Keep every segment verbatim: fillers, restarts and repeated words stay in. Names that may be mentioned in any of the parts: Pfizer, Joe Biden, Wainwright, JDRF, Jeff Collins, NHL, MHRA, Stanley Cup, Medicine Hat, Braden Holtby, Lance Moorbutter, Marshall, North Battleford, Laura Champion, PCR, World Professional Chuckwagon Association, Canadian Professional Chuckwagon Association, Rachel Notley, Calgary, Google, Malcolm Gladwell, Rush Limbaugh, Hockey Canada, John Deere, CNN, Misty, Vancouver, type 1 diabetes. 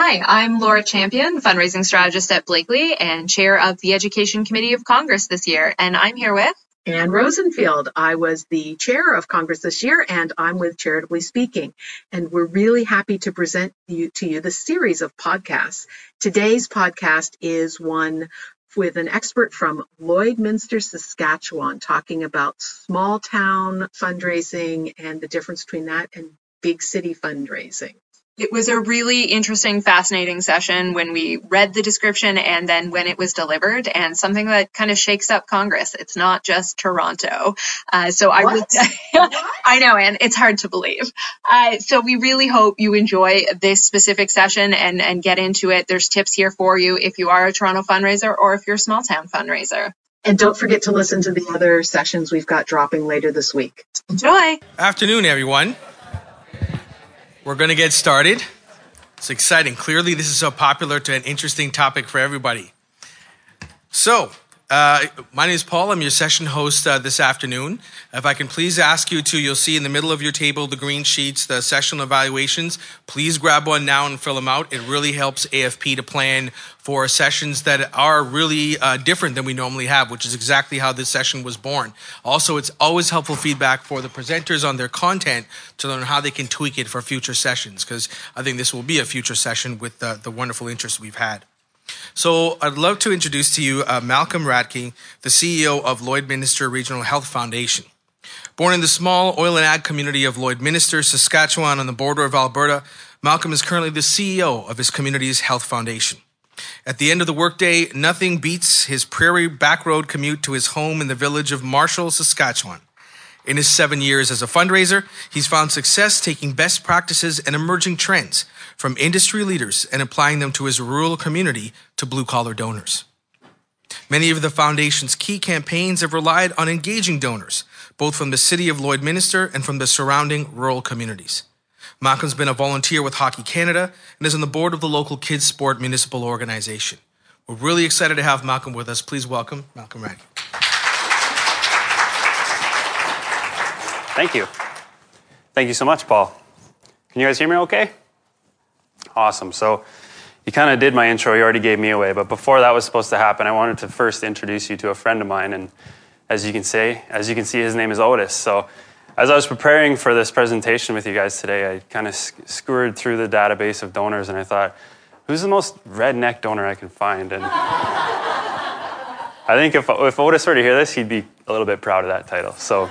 Hi, I'm Laura Champion, fundraising strategist at Blakely and chair of the Education Committee of Congress this year, and I'm here with Anne Rosenfield. I was the chair of Congress this year, and I'm with Charitably Speaking. And we're really happy to present you, to you the series of podcasts. Today's podcast is one with an expert from Lloydminster, Saskatchewan, talking about small town fundraising and the difference between that and big city fundraising. It was a really interesting, fascinating session when we read the description and then when it was delivered, and something that kind of shakes up Congress. It's not just Toronto. Uh, so what? I would, I know, and it's hard to believe. Uh, so we really hope you enjoy this specific session and, and get into it. There's tips here for you if you are a Toronto fundraiser or if you're a small town fundraiser. And don't forget to listen to the other sessions we've got dropping later this week. Enjoy. Afternoon, everyone. We're going to get started. It's exciting. Clearly, this is so popular to an interesting topic for everybody. So, uh, my name is Paul. I'm your session host uh, this afternoon. If I can please ask you to, you'll see in the middle of your table the green sheets, the session evaluations. Please grab one now and fill them out. It really helps A F P to plan for sessions that are really uh, different than we normally have, which is exactly how this session was born. Also, it's always helpful feedback for the presenters on their content to learn how they can tweak it for future sessions, because I think this will be a future session with uh, the wonderful interest we've had. So I'd love to introduce to you uh, Malcolm Radke, the C E O of Lloydminster Regional Health Foundation. Born in the small oil and ag community of Lloydminster, Saskatchewan, on the border of Alberta, Malcolm is currently the C E O of his community's health foundation. At the end of the workday, nothing beats his prairie back road commute to his home in the village of Marshall, Saskatchewan. In his seven years as a fundraiser, he's found success taking best practices and emerging trends from industry leaders and applying them to his rural community to blue-collar donors. Many of the foundation's key campaigns have relied on engaging donors, both from the city of Lloydminster and from the surrounding rural communities. Malcolm's been a volunteer with Hockey Canada and is on the board of the local kids' sport municipal organization. We're really excited to have Malcolm with us. Please welcome Malcolm Radke. Thank you. Thank you so much, Paul. Can you guys hear me okay? Awesome. So you kind of did my intro. You already gave me away. But before that was supposed to happen, I wanted to first introduce you to a friend of mine. And as you can say, as you can see, his name is Otis. So as I was preparing for this presentation with you guys today, I kind of scoured through the database of donors, and I thought, who's the most redneck donor I can find? And I think if, if Otis were to hear this, he'd be a little bit proud of that title. So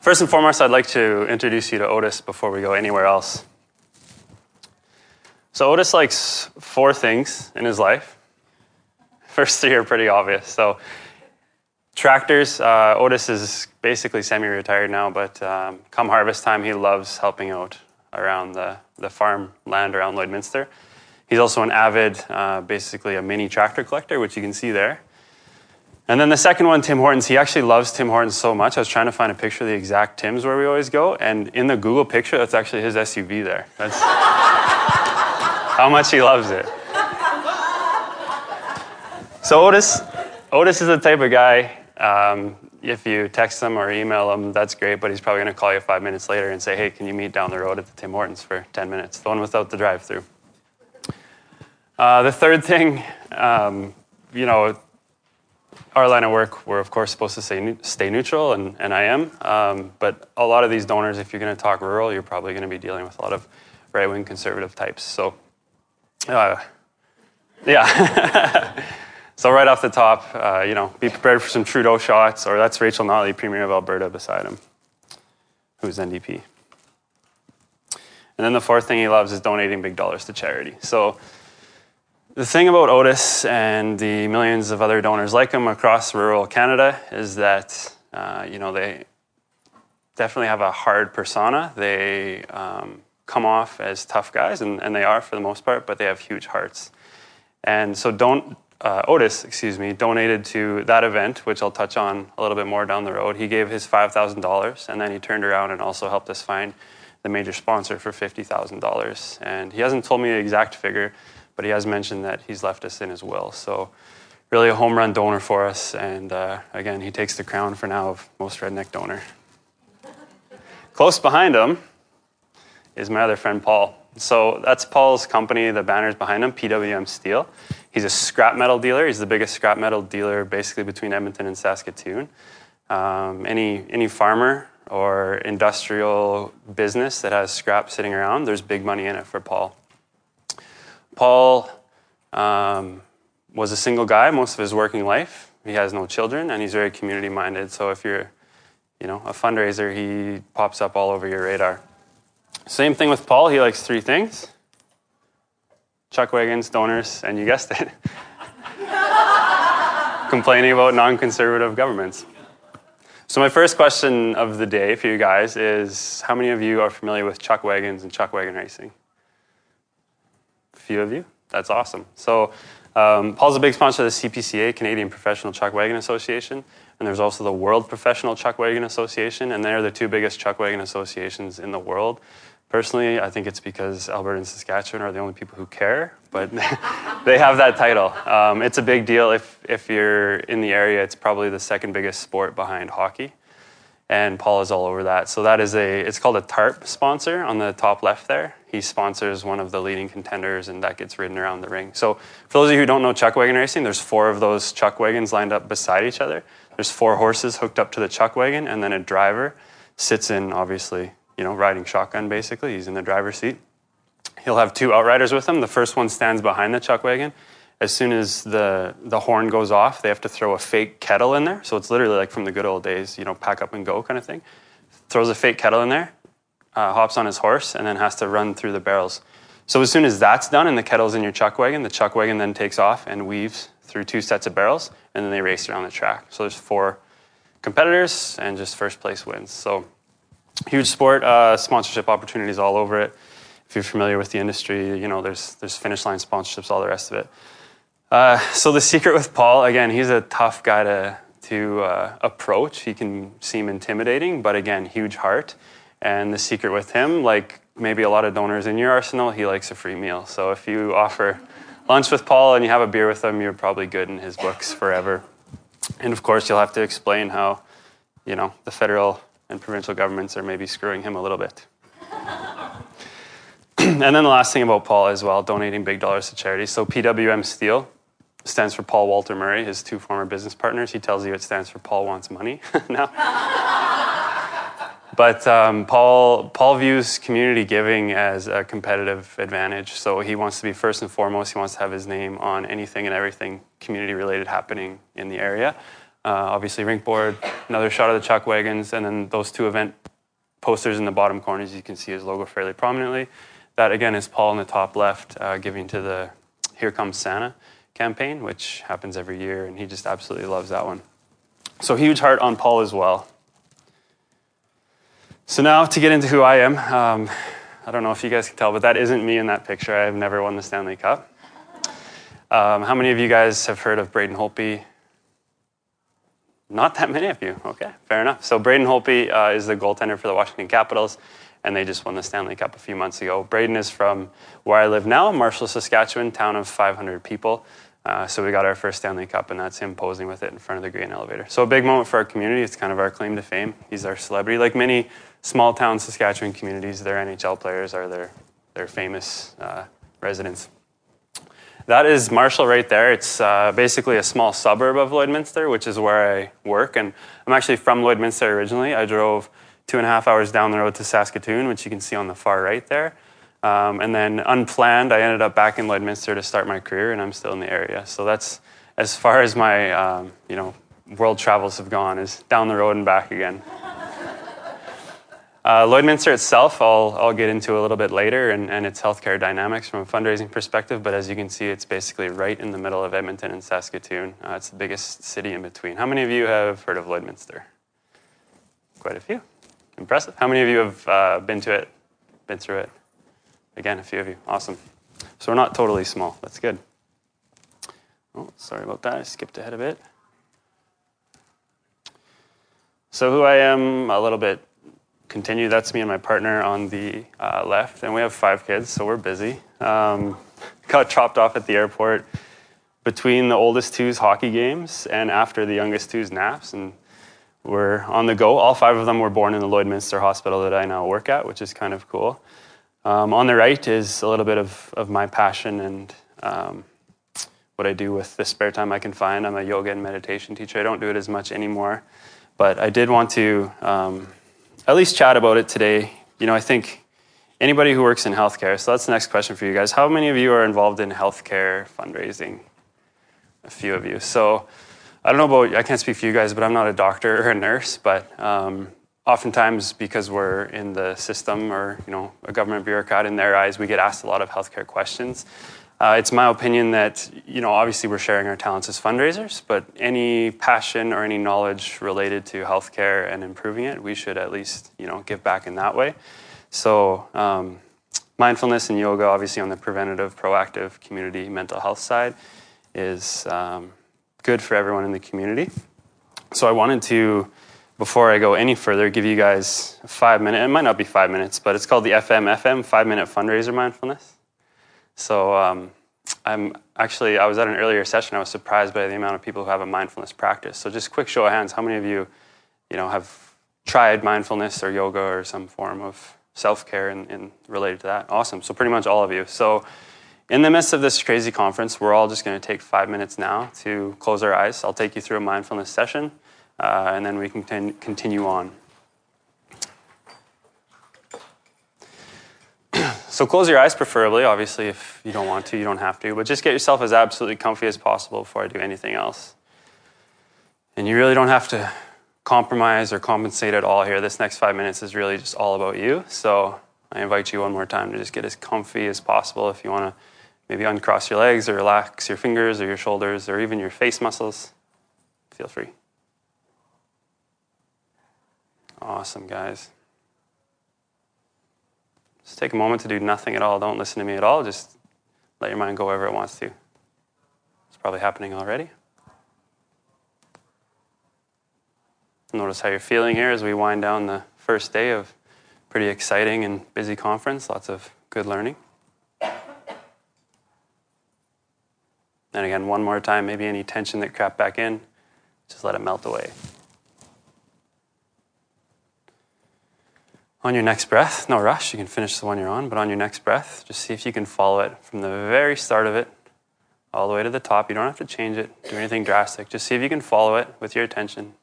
first and foremost, I'd like to introduce you to Otis before we go anywhere else. So Otis likes four things in his life. First three are pretty obvious. So tractors, uh, Otis is basically semi-retired now, but um, come harvest time, he loves helping out around the, the farm land around Lloydminster. He's also an avid, uh, basically a mini tractor collector, which you can see there. And then the second one, Tim Hortons. He actually loves Tim Hortons so much. I was trying to find a picture of the exact Tim's where we always go, and in the Google picture, that's actually his S U V there. That's... how much he loves it. So Otis, Otis is the type of guy, um, if you text him or email him, that's great, but he's probably going to call you five minutes later and say, hey, can you meet down the road at the Tim Hortons for ten minutes? The one without the drive-thru. Uh, the third thing, um, you know, our line of work, we're of course supposed to stay, stay neutral, and, and I am, um, but a lot of these donors, if you're going to talk rural, you're probably going to be dealing with a lot of right-wing conservative types. So. Uh, yeah. So right off the top, uh, you know, be prepared for some Trudeau shots, or that's Rachel Notley, Premier of Alberta, beside him, who's N D P. And then the fourth thing he loves is donating big dollars to charity. So the thing about Otis and the millions of other donors like him across rural Canada is that, uh, you know, they definitely have a hard persona. They... Um, come off as tough guys, and, and they are for the most part, but they have huge hearts. And so don't, uh, Otis, excuse me, donated to that event, which I'll touch on a little bit more down the road. He gave his five thousand dollars, and then he turned around and also helped us find the major sponsor for fifty thousand dollars. And he hasn't told me the exact figure, but he has mentioned that he's left us in his will. So really a home run donor for us. And uh, again, he takes the crown for now of most redneck donor. Close behind him is my other friend, Paul. So that's Paul's company, the banners behind him, P W M Steel. He's a scrap metal dealer. He's the biggest scrap metal dealer basically between Edmonton and Saskatoon. Um, any any farmer or industrial business that has scrap sitting around, there's big money in it for Paul. Paul um, was a single guy most of his working life. He has no children, and he's very community-minded. So if you're, you know, a fundraiser, he pops up all over your radar. Same thing with Paul. He likes three things: chuckwagons, donors, and you guessed it, complaining about non-conservative governments. So my first question of the day for you guys is, how many of you are familiar with chuckwagons and chuckwagon racing? A few of you? That's awesome. So um, Paul's a big sponsor of the C P C A, Canadian Professional Chuckwagon Association, and there's also the World Professional Chuckwagon Association, and they're the two biggest chuckwagon associations in the world. Personally, I think it's because Alberta and Saskatchewan are the only people who care, but they have that title. Um, it's a big deal. If if you're in the area, it's probably the second biggest sport behind hockey, and Paul is all over that. So that is a, it's called a TARP sponsor on the top left there. He sponsors one of the leading contenders, and that gets ridden around the ring. So for those of you who don't know chuckwagon racing, there's four of those chuckwagons lined up beside each other. There's four horses hooked up to the chuckwagon, and then a driver sits in, obviously, you know, riding shotgun basically. He's in the driver's seat. He'll have two outriders with him. The first one stands behind the chuckwagon. As soon as the, the horn goes off, they have to throw a fake kettle in there. So it's literally like from the good old days, you know, pack up and go kind of thing. Throws a fake kettle in there, uh, hops on his horse, and then has to run through the barrels. So as soon as that's done and the kettle's in your chuckwagon, the chuckwagon then takes off and weaves through two sets of barrels, and then they race around the track. So there's four competitors, and just first place wins. So huge sport, uh, sponsorship opportunities all over it. If you're familiar with the industry, you know, there's there's finish line sponsorships, all the rest of it. Uh, so the secret with Paul, again, he's a tough guy to, to uh, approach. He can seem intimidating, but again, huge heart. And the secret with him, like maybe a lot of donors in your arsenal, he likes a free meal. So if you offer lunch with Paul and you have a beer with him, you're probably good in his books forever. And of course, you'll have to explain how, you know, the federal and provincial governments are maybe screwing him a little bit. And then the last thing about Paul as well, donating big dollars to charities. So P W M Steel stands for Paul Walter Murray, his two former business partners. He tells you it stands for Paul Wants Money now. But um, Paul, Paul views community giving as a competitive advantage. So he wants to be first and foremost. He wants to have his name on anything and everything community-related happening in the area. Uh, obviously, rink board, another shot of the chuckwagons, and then those two event posters in the bottom corners, you can see his logo fairly prominently. That, again, is Paul in the top left uh, giving to the Here Comes Santa campaign, which happens every year, and he just absolutely loves that one. So huge heart on Paul as well. So now to get into who I am, um, I don't know if you guys can tell, but that isn't me in that picture. I've never won the Stanley Cup. Um, how many of you guys have heard of Braden Holtby? Not that many of you. Okay, fair enough. So Braden Holtby uh, is the goaltender for the Washington Capitals, and they just won the Stanley Cup a few months ago. Braden is from where I live now, Marshall, Saskatchewan, town of five hundred people. Uh, so we got our first Stanley Cup, and that's him posing with it in front of the grain elevator. So a big moment for our community. It's kind of our claim to fame. He's our celebrity. Like many small-town Saskatchewan communities, their N H L players are their, their famous uh, residents. That is Marshall right there. It's uh, basically a small suburb of Lloydminster, which is where I work. And I'm actually from Lloydminster originally. I drove two and a half hours down the road to Saskatoon, which you can see on the far right there. Um, and then unplanned, I ended up back in Lloydminster to start my career, and I'm still in the area. So that's as far as my um, you know, world travels have gone, is down the road and back again. Uh, Lloydminster itself, I'll, I'll get into a little bit later, and, and its healthcare dynamics from a fundraising perspective, but as you can see, it's basically right in the middle of Edmonton and Saskatoon. Uh, it's the biggest city in between. How many of you have heard of Lloydminster? Quite a few. Impressive. How many of you have uh, been to it, been through it? Again, a few of you. Awesome. So we're not totally small. That's good. Oh, sorry about that. I skipped ahead a bit. So who I am, a little bit. Continue. That's me and my partner on the uh, left, and we have five kids, so we're busy. Um, got dropped off at the airport between the oldest two's hockey games and after the youngest two's naps, and we're on the go. All five of them were born in the Lloydminster Hospital that I now work at, which is kind of cool. Um, on the right is a little bit of, of my passion and um, what I do with the spare time I can find. I'm a yoga and meditation teacher. I don't do it as much anymore, but I did want to um, at least chat about it today. You know, I think anybody who works in healthcare, so that's the next question for you guys. How many of you are involved in healthcare fundraising? A few of you. So I don't know about, I can't speak for you guys, but I'm not a doctor or a nurse, but um, oftentimes because we're in the system or, you know, a government bureaucrat, in their eyes, we get asked a lot of healthcare questions. Uh, it's my opinion that, you know, obviously we're sharing our talents as fundraisers, but any passion or any knowledge related to healthcare and improving it, we should at least, you know, give back in that way. So um, mindfulness and yoga, obviously on the preventative, proactive, community, mental health side, is um, good for everyone in the community. So I wanted to, before I go any further, give you guys a five minute, it might not be five minutes, but it's called the F M F M, Five-Minute Fundraiser Mindfulness. So um, I'm actually, I was at an earlier session, I was surprised by the amount of people who have a mindfulness practice. So just quick show of hands, how many of you, you know, have tried mindfulness or yoga or some form of self-care and, and related to that? Awesome, so pretty much all of you. So in the midst of this crazy conference, we're all just gonna take five minutes now to close our eyes. I'll take you through a mindfulness session uh, and then we can ten- continue on. So close your eyes preferably, obviously if you don't want to, you don't have to, but just get yourself as absolutely comfy as possible before I do anything else. And you really don't have to compromise or compensate at all here. This next five minutes is really just all about you. So I invite you one more time to just get as comfy as possible. If you want to maybe uncross your legs or relax your fingers or your shoulders or even your face muscles, feel free. Awesome, guys. Just take a moment to do nothing at all. Don't listen to me at all. Just let your mind go wherever it wants to. It's probably happening already. Notice how you're feeling here as we wind down the first day of a pretty exciting and busy conference. Lots of good learning. And again, one more time, maybe any tension that crept back in, just let it melt away. On your next breath, no rush, you can finish the one you're on, but on your next breath, just see if you can follow it from the very start of it all the way to the top. You don't have to change it, do anything drastic. Just see if you can follow it with your attention.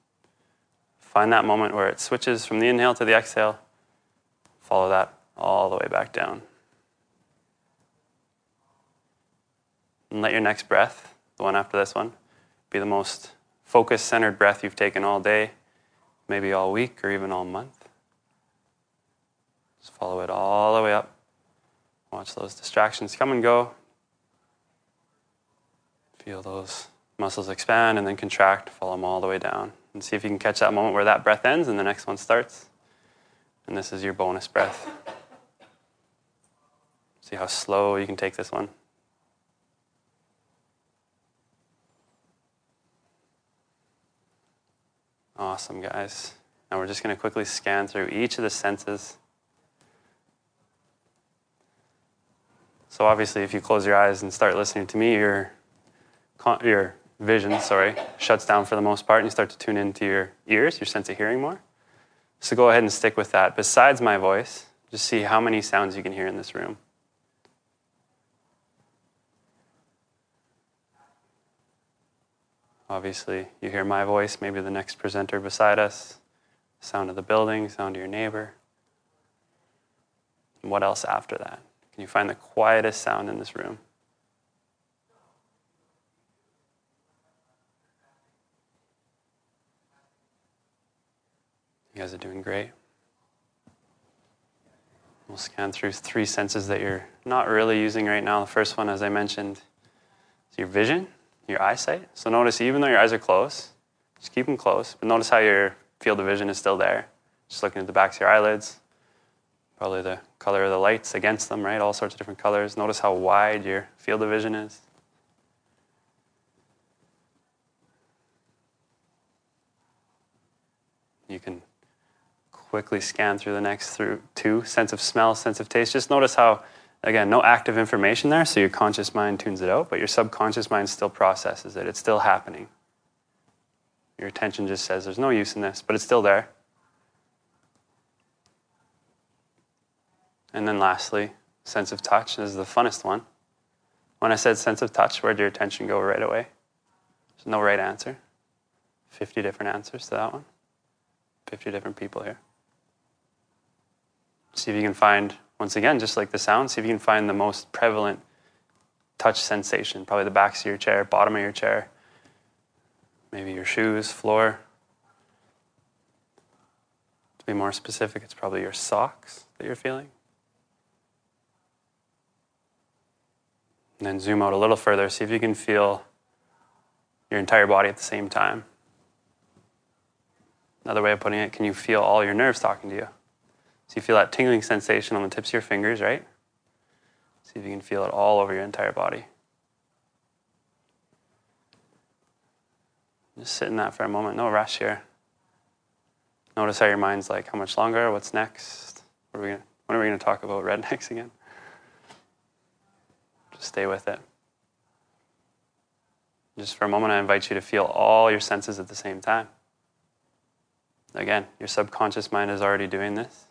Find that moment where it switches from the inhale to the exhale. Follow that all the way back down. And let your next breath, the one after this one, be the most focused, centered breath you've taken all day, maybe all week or even all month. Just follow it all the way up. Watch those distractions come and go. Feel those muscles expand and then contract. Follow them all the way down. And see if you can catch that moment where that breath ends and the next one starts. And this is your bonus breath. See how slow you can take this one. Awesome, guys. Now we're just going to quickly scan through each of the senses. So obviously, if you close your eyes and start listening to me, your your vision, sorry, shuts down for the most part, and you start to tune into your ears, your sense of hearing more. So go ahead and stick with that. Besides my voice, just see how many sounds you can hear in this room. Obviously, you hear my voice, maybe the next presenter beside us, sound of the building, sound of your neighbor. And what else after that? You find the quietest sound in this room. You guys are doing great. We'll scan through three senses that you're not really using right now. The first one, as I mentioned, is your vision, your eyesight. So notice, even though your eyes are closed, just keep them closed, but notice how your field of vision is still there. Just looking at the backs of your eyelids, probably the color of the lights against them, right? All sorts of different colors. Notice how wide your field of vision is. You can quickly scan through the next through two. Sense of smell, sense of taste. Just notice how, again, no active information there, so your conscious mind tunes it out, but your subconscious mind still processes it. It's still happening. Your attention just says, there's no use in this, but it's still there. And then lastly, sense of touch is the funnest one. When I said sense of touch, where did your attention go right away? There's no right answer. fifty different answers to that one. fifty different people here. See if you can find, once again, just like the sound, see if you can find the most prevalent touch sensation, probably the backs of your chair, bottom of your chair, maybe your shoes, floor. To be more specific, it's probably your socks that you're feeling. And then zoom out a little further, see if you can feel your entire body at the same time. Another way of putting it, can you feel all your nerves talking to you? So you feel that tingling sensation on the tips of your fingers, right? See if you can feel it all over your entire body. Just sit in that for a moment, no rush here. Notice how your mind's like, how much longer, what's next? What are we gonna, when are we going to talk about rednecks again? Just stay with it. Just for a moment, I invite you to feel all your senses at the same time. Again, your subconscious mind is already doing this.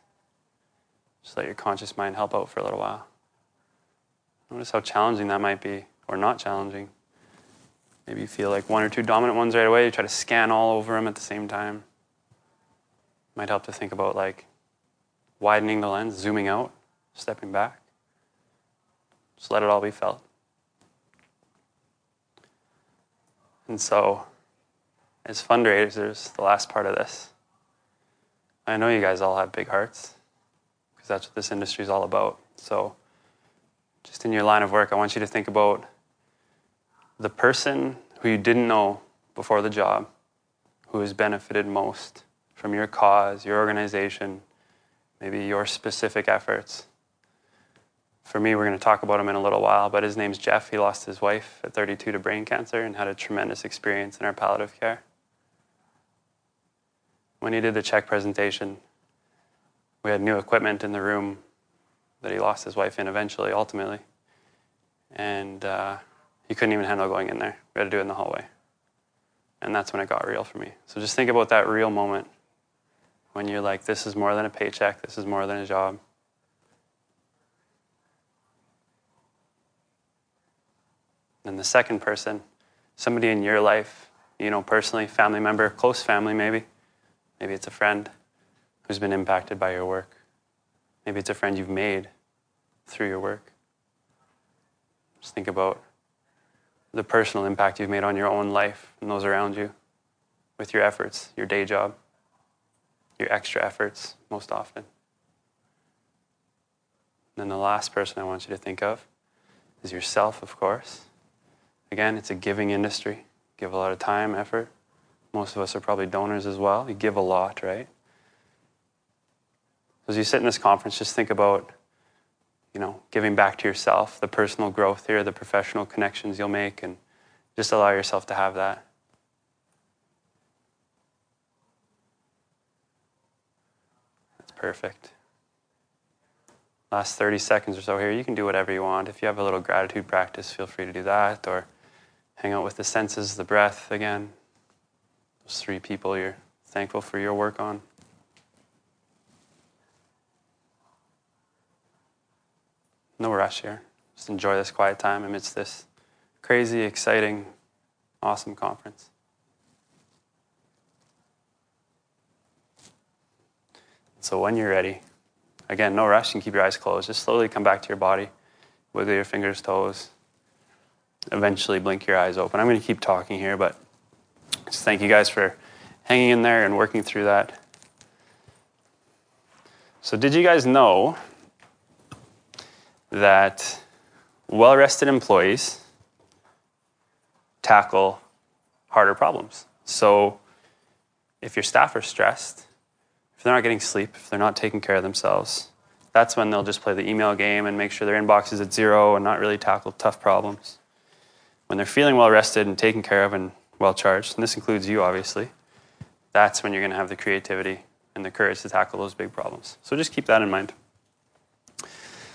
Just let your conscious mind help out for a little while. Notice how challenging that might be, or not challenging. Maybe you feel like one or two dominant ones right away. You try to scan all over them at the same time. Might help to think about like widening the lens, zooming out, stepping back. Just let it all be felt. And so, as fundraisers, the last part of this, I know you guys all have big hearts, because that's what this industry is all about. So, just in your line of work, I want you to think about the person who you didn't know before the job, who has benefited most from your cause, your organization, maybe your specific efforts. For me, we're going to talk about him in a little while, but his name's Jeff. He lost his wife at thirty-two to brain cancer and had a tremendous experience in our palliative care. When he did the check presentation, we had new equipment in the room that he lost his wife in eventually, ultimately. And uh, he couldn't even handle going in there. We had to do it in the hallway. And that's when it got real for me. So just think about that real moment when you're like, this is more than a paycheck, this is more than a job. And the second person, somebody in your life, you know, personally, family member, close family maybe, maybe it's a friend who's been impacted by your work. Maybe it's a friend you've made through your work. Just think about the personal impact you've made on your own life and those around you with your efforts, your day job, your extra efforts most often. And then the last person I want you to think of is yourself, of course. Again, it's a giving industry. You give a lot of time, effort. Most of us are probably donors as well. You give a lot, right? As you sit in this conference, just think about, you know, giving back to yourself, the personal growth here, the professional connections you'll make, and just allow yourself to have that. That's perfect. Last thirty seconds or so here, you can do whatever you want. If you have a little gratitude practice, feel free to do that, or hang out with the senses, the breath again. Those three people you're thankful for your work on. No rush here. Just enjoy this quiet time amidst this crazy, exciting, awesome conference. So when you're ready, again, no rush and keep your eyes closed. Just slowly come back to your body. Wiggle your fingers, toes. Eventually blink your eyes open. I'm going to keep talking here, but just thank you guys for hanging in there and working through that. So did you guys know that well-rested employees tackle harder problems? So if your staff are stressed, if they're not getting sleep, if they're not taking care of themselves, that's when they'll just play the email game and make sure their inbox is at zero and not really tackle tough problems. When they're feeling well-rested and taken care of and well-charged, and this includes you, obviously, that's when you're going to have the creativity and the courage to tackle those big problems. So just keep that in mind.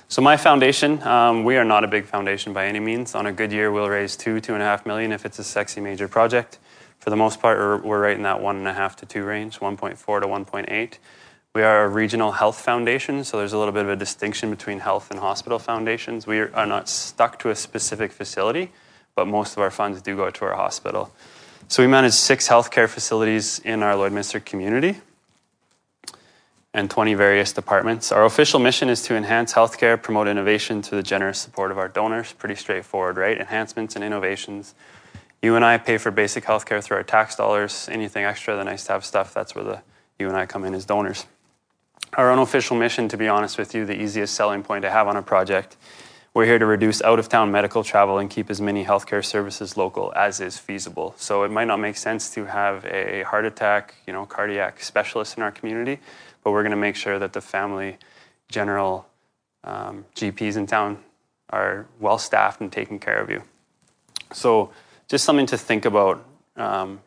So my foundation, um, we are not a big foundation by any means. On a good year, we'll raise two, two and a half million if it's a sexy major project. For the most part, we're right in that one and a half to two range, one point four to one point eight. We are a regional health foundation, so there's a little bit of a distinction between health and hospital foundations. We are not stuck to a specific facility, but most of our funds do go to our hospital. So we manage six healthcare facilities in our Lloydminster community and twenty various departments. Our official mission is to enhance healthcare, promote innovation through the generous support of our donors. Pretty straightforward, right? Enhancements and innovations. You and I pay for basic healthcare through our tax dollars. Anything extra, the nice-to-have stuff, that's where the you and I come in as donors. Our unofficial mission, to be honest with you, the easiest selling point I have on a project, we're here to reduce out-of-town medical travel and keep as many healthcare services local as is feasible. So it might not make sense to have a heart attack, you know, cardiac specialist in our community, but we're going to make sure that the family general um, G Ps in town are well-staffed and taking care of you. So just something to think about. Um,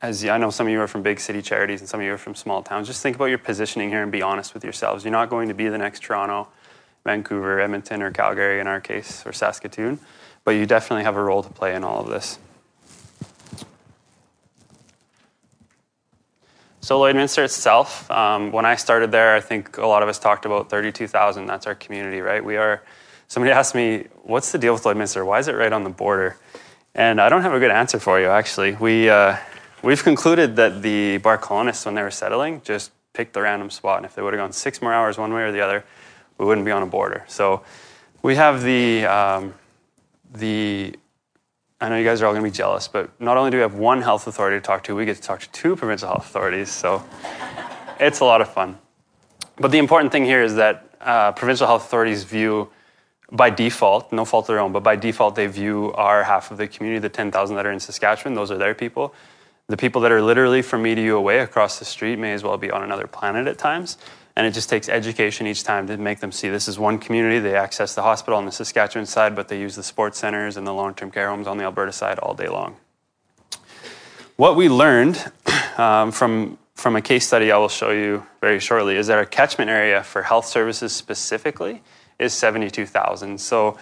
As I know some of you are from big city charities and some of you are from small towns, just think about your positioning here and be honest with yourselves. You're not going to be the next Toronto, Vancouver, Edmonton, or Calgary in our case, or Saskatoon, but you definitely have a role to play in all of this. So Lloydminster itself, um, when I started there, I think a lot of us talked about thirty-two thousand. That's our community, right? We are. Somebody asked me, what's the deal with Lloydminster? Why is it right on the border? And I don't have a good answer for you, actually. We... Uh, We've concluded that the bar colonists, when they were settling, just picked the random spot. And if they would have gone six more hours one way or the other, we wouldn't be on a border. So we have the, um, the I know you guys are all going to be jealous, but not only do we have one health authority to talk to, we get to talk to two provincial health authorities. So it's a lot of fun. But the important thing here is that uh, provincial health authorities view, by default, no fault of their own, but by default, they view our half of the community, the ten thousand that are in Saskatchewan, those are their people. The people that are literally from me to you away across the street may as well be on another planet at times. And it just takes education each time to make them see this is one community. They access the hospital on the Saskatchewan side, but they use the sports centers and the long-term care homes on the Alberta side all day long. What we learned um, from, from a case study I will show you very shortly is that our catchment area for health services specifically is seventy-two thousand. So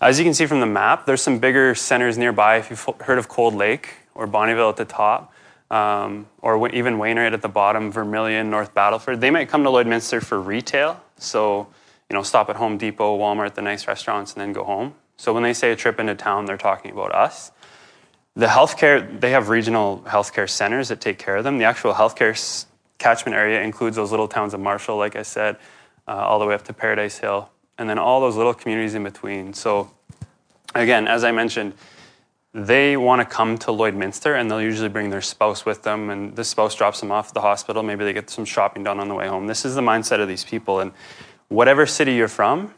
as you can see from the map, there's some bigger centers nearby. If you've heard of Cold Lake, or Bonneville at the top, um, or even Wainwright at the bottom, Vermilion, North Battleford. They might come to Lloydminster for retail, so you know, stop at Home Depot, Walmart, the nice restaurants, and then go home. So when they say a trip into town, they're talking about us. The healthcare, they have regional healthcare centers that take care of them. The actual healthcare catchment area includes those little towns of Marshall, like I said, uh, all the way up to Paradise Hill, and then all those little communities in between. So again, as I mentioned, they want to come to Lloydminster, and they'll usually bring their spouse with them, and the spouse drops them off at the hospital. Maybe they get some shopping done on the way home. This is the mindset of these people. And whatever city you're from,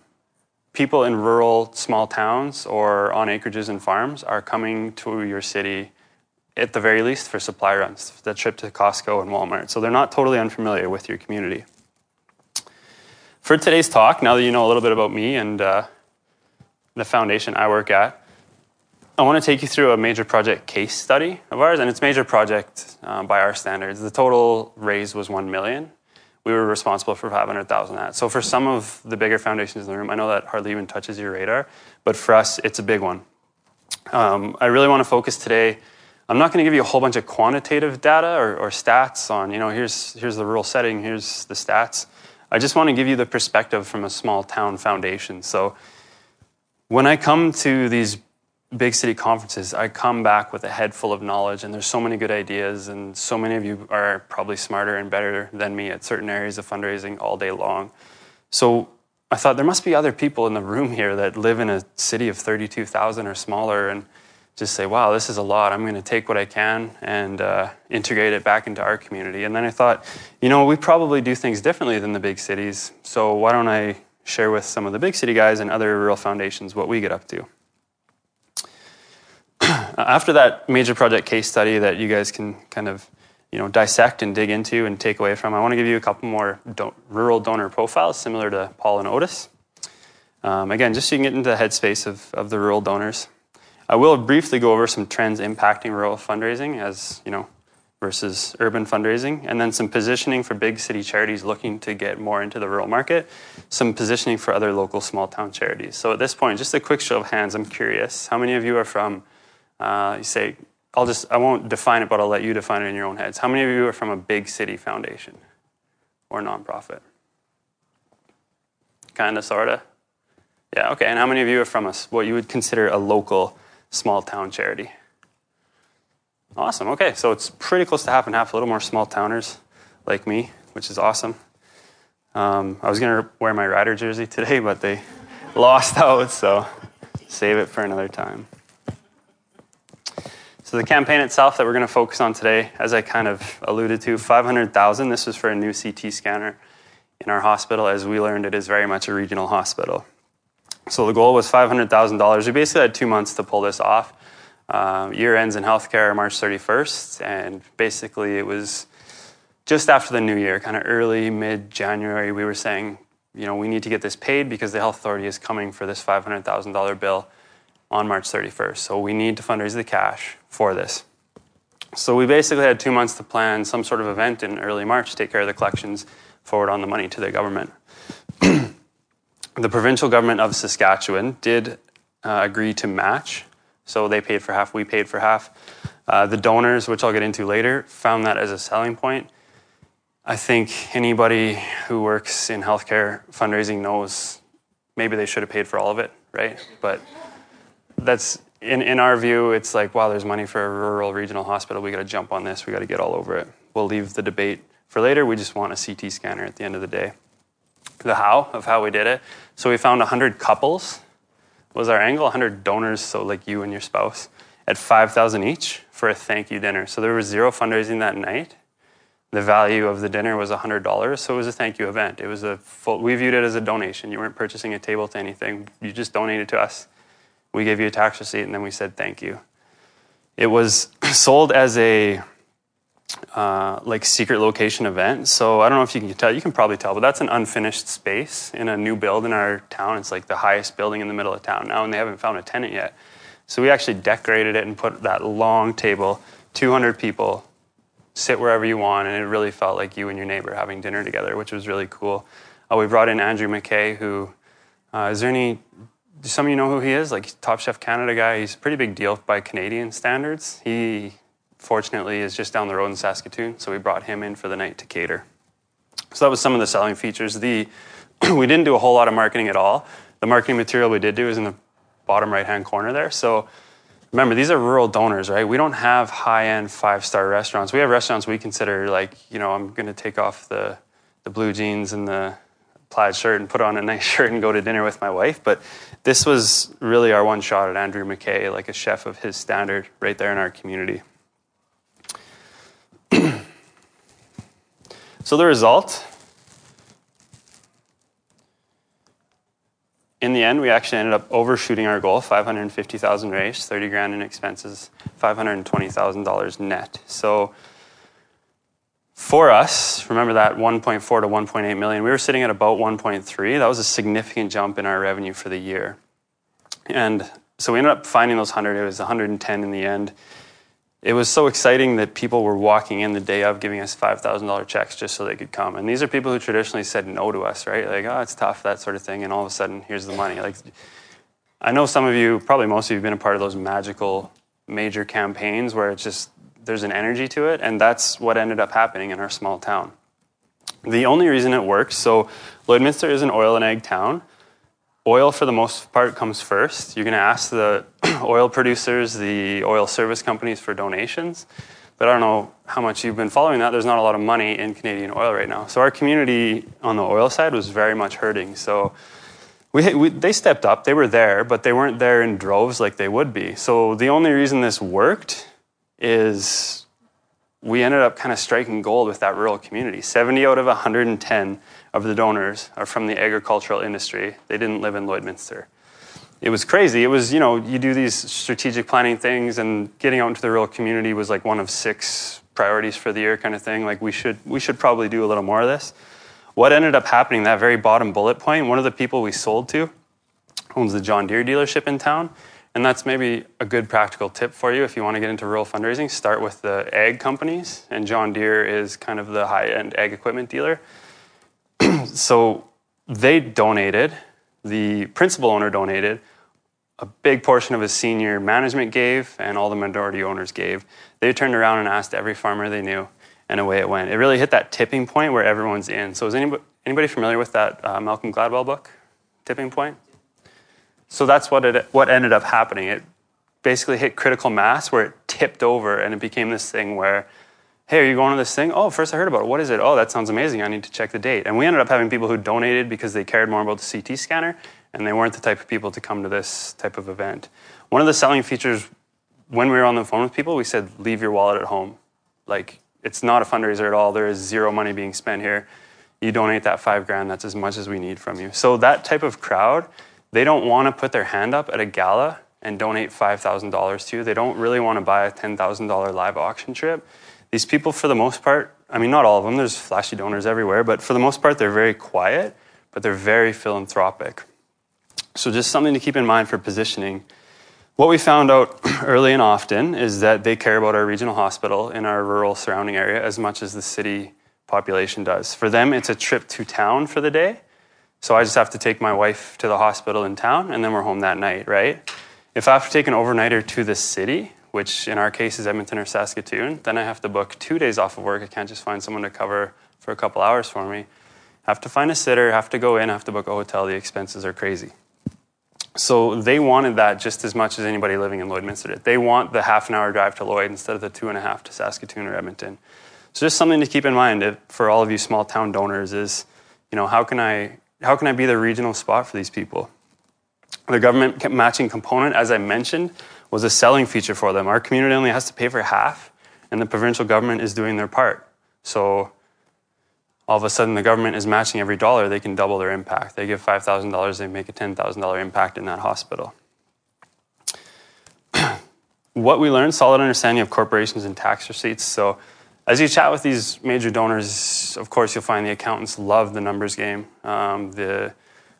people in rural small towns or on acreages and farms are coming to your city, at the very least, for supply runs, the trip to Costco and Walmart. So they're not totally unfamiliar with your community. For today's talk, now that you know a little bit about me and uh, the foundation I work at, I want to take you through a major project case study of ours, and it's major project uh, by our standards. The total raise was one million dollars. We were responsible for five hundred thousand dollars of that. So for some of the bigger foundations in the room, I know that hardly even touches your radar, but for us, it's a big one. Um, I really want to focus today. I'm not going to give you a whole bunch of quantitative data or, or stats on, you know, here's, here's the rural setting, here's the stats. I just want to give you the perspective from a small town foundation. So when I come to these big city conferences, I come back with a head full of knowledge, and there's so many good ideas, and so many of you are probably smarter and better than me at certain areas of fundraising all day long. So I thought there must be other people in the room here that live in a city of thirty-two thousand or smaller and just say, wow, this is a lot. I'm going to take what I can and uh, integrate it back into our community. And then I thought, you know, we probably do things differently than the big cities, so why don't I share with some of the big city guys and other rural foundations what we get up to. After that major project case study that you guys can kind of, you know, dissect and dig into and take away from, I want to give you a couple more don- rural donor profiles similar to Paul and Otis. Um, again, just so you can get into the headspace of, of the rural donors. I will briefly go over some trends impacting rural fundraising as, you know, versus urban fundraising, and then some positioning for big city charities looking to get more into the rural market, some positioning for other local small town charities. So at this point, just a quick show of hands, I'm curious, how many of you are from Uh, you say, I'll just, I won't define it, but I'll let you define it in your own heads. How many of you are from a big city foundation? or nonprofit? Kinda, sorta. Yeah, okay. And how many of you are from a, what you would consider a local small town charity? Awesome. Okay, so it's pretty close to half and half, a little more small towners like me, which is awesome. Um, I was going to wear my Rider jersey today, but they lost out, so save it for another time. So the campaign itself that we're going to focus on today, as I kind of alluded to, five hundred thousand. This was for a new C T scanner in our hospital. As we learned, it is very much a regional hospital. So the goal was five hundred thousand dollars. We basically had two months to pull this off. Uh, year ends in healthcare March thirty-first, and basically it was just after the new year, kind of early, mid-January, we were saying, you know, we need to get this paid because the health authority is coming for this five hundred thousand dollars bill on March thirty-first. So we need to fundraise the cash for this. So we basically had two months to plan some sort of event in early March, take care of the collections, forward on the money to the government. The provincial government of Saskatchewan did uh, agree to match. So they paid for half, we paid for half. Uh, the donors, which I'll get into later, found that as a selling point. I think anybody who works in healthcare fundraising knows maybe they should have paid for all of it, right? But that's, in, in our view, it's like, wow, there's money for a rural regional hospital. We got to jump on this. We got to get all over it. We'll leave the debate for later. We just want a C T scanner at the end of the day. The how of how we did it. So we found one hundred couples was our angle, one hundred donors, so like you and your spouse, at five thousand each for a thank you dinner. So there was zero fundraising that night. The value of the dinner was one hundred dollars, so it was a thank you event. It was a full, we viewed it as a donation. You weren't purchasing a table to anything. You just donated to us. We gave you a tax receipt, and then we said thank you. It was sold as a uh, like secret location event. So I don't know if you can tell. You can probably tell, but that's an unfinished space in a new build in our town. It's like the highest building in the middle of town now, and they haven't found a tenant yet. So we actually decorated it and put that long table, two hundred people, sit wherever you want, and it really felt like you and your neighbor having dinner together, which was really cool. Uh, we brought in Andrew McKay, who, uh, is there any, do some of you know who he is? Like, Top Chef Canada guy. He's a pretty big deal by Canadian standards. He, fortunately, is just down the road in Saskatoon, so we brought him in for the night to cater. So that was some of the selling features. The we didn't do a whole lot of marketing at all. The marketing material we did do is in the bottom right-hand corner there, so remember, these are rural donors, right? We don't have high-end five-star restaurants. We have restaurants we consider like, you know, I'm going to take off the, the blue jeans and the plaid shirt and put on a nice shirt and go to dinner with my wife. But this was really our one shot at Andrew McKay, like a chef of his standard right there in our community. So the result, in the end, we actually ended up overshooting our goal, five hundred fifty thousand dollars raised, thirty grand in expenses, five hundred twenty thousand dollars net. So for us, remember that one point four to one point eight million, we were sitting at about one point three. That was a significant jump in our revenue for the year. And so we ended up finding those one hundred. It was one hundred ten in the end. It was so exciting that people were walking in the day of giving us five thousand dollars checks just so they could come. And these are people who traditionally said no to us, right? Like, oh, it's tough, that sort of thing. And all of a sudden, here's the money. Like, I know some of you, probably most of you, have been a part of those magical major campaigns where it's just, there's an energy to it. And that's what ended up happening in our small town. The only reason it works, so Lloydminster is an oil and egg town. Oil, for the most part, comes first. You're going to ask the oil producers, the oil service companies for donations. But I don't know how much you've been following that. There's not a lot of money in Canadian oil right now. So our community on the oil side was very much hurting. So we, we they stepped up. They were there, but they weren't there in droves like they would be. So the only reason this worked is we ended up kind of striking gold with that rural community. seventy out of one hundred ten of the donors are from the agricultural industry. They didn't live in Lloydminster. It was crazy. It was, you know, you do these strategic planning things, and getting out into the rural community was like one of six priorities for the year kind of thing. Like, we should we should probably do a little more of this. What ended up happening, that very bottom bullet point, one of the people we sold to owns the John Deere dealership in town. And that's maybe a good practical tip for you if you want to get into rural fundraising. Start with the ag companies, and John Deere is kind of the high-end ag equipment dealer. So they donated, the principal owner donated, a big portion of his senior management gave, and all the minority owners gave. They turned around and asked every farmer they knew, and away it went. It really hit that tipping point where everyone's in. So is anybody, anybody familiar with that uh, Malcolm Gladwell book, Tipping Point? So that's what it what ended up happening. It basically hit critical mass where it tipped over, and it became this thing where, hey, are you going to this thing? Oh, first I heard about it. What is it? Oh, that sounds amazing. I need to check the date. And we ended up having people who donated because they cared more about the C T scanner, and they weren't the type of people to come to this type of event. One of the selling features when we were on the phone with people, we said, leave your wallet at home. Like, it's not a fundraiser at all. There is zero money being spent here. You donate that five grand, that's as much as we need from you. So that type of crowd, they don't want to put their hand up at a gala and donate five thousand dollars to you. They don't really want to buy a ten thousand dollars live auction trip. These people, for the most part, I mean, not all of them, there's flashy donors everywhere, but for the most part, they're very quiet, but they're very philanthropic. So just something to keep in mind for positioning. What we found out early and often is that they care about our regional hospital in our rural surrounding area as much as the city population does. For them, it's a trip to town for the day. So I just have to take my wife to the hospital in town, and then we're home that night, right? If I have to take an overnighter to the city, which in our case is Edmonton or Saskatoon, then I have to book two days off of work. I can't just find someone to cover for a couple hours for me. I have to find a sitter, have to go in, have to book a hotel. The expenses are crazy. So they wanted that just as much as anybody living in Lloydminster did. They want the half an hour drive to Lloyd instead of the two and a half to Saskatoon or Edmonton. So just something to keep in mind for all of you small town donors is, you know, how can I how can I be the regional spot for these people? The government matching component, as I mentioned, was a selling feature for them. Our community only has to pay for half, and the provincial government is doing their part. So all of a sudden, the government is matching every dollar. They can double their impact. They give five thousand dollars, they make a ten thousand dollars impact in that hospital. What we learned, solid understanding of corporations and tax receipts. So as you chat with these major donors, of course, you'll find the accountants love the numbers game. Um, the,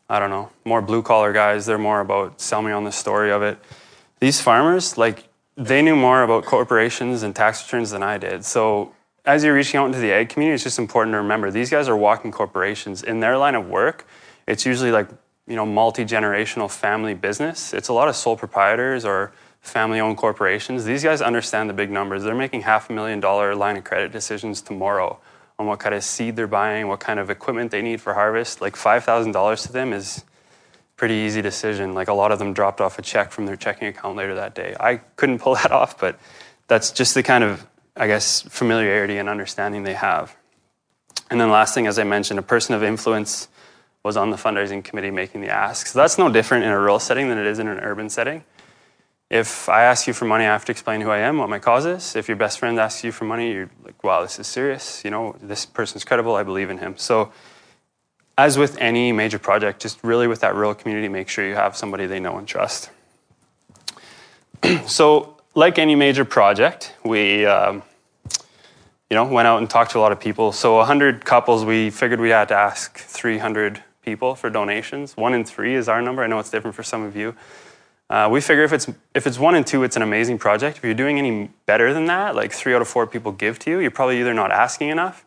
I don't know, more blue-collar guys, they're more about sell me on the story of it. These farmers, like, they knew more about corporations and tax returns than I did. So as you're reaching out into the ag community, it's just important to remember, these guys are walking corporations. In their line of work, it's usually like, you know, multi-generational family business. It's a lot of sole proprietors or family-owned corporations. These guys understand the big numbers. They're making half a million dollar line of credit decisions tomorrow on what kind of seed they're buying, what kind of equipment they need for harvest. Like five thousand dollars to them is pretty easy decision. Like, a lot of them dropped off a check from their checking account later that day. I couldn't pull that off, but that's just the kind of, I guess, familiarity and understanding they have. And then last thing, as I mentioned, a person of influence was on the fundraising committee making the ask. So that's no different in a rural setting than it is in an urban setting. If I ask you for money, I have to explain who I am, what my cause is. If your best friend asks you for money, you're like, wow, this is serious. You know, this person's credible. I believe in him. So as with any major project, just really with that rural community, make sure you have somebody they know and trust. So, like any major project, we um, you know, went out and talked to a lot of people. So one hundred couples, we figured we had to ask three hundred people for donations. One in three is our number. I know it's different for some of you. Uh, we figure if it's if it's one in two, it's an amazing project. If you're doing any better than that, like three out of four people give to you, you're probably either not asking enough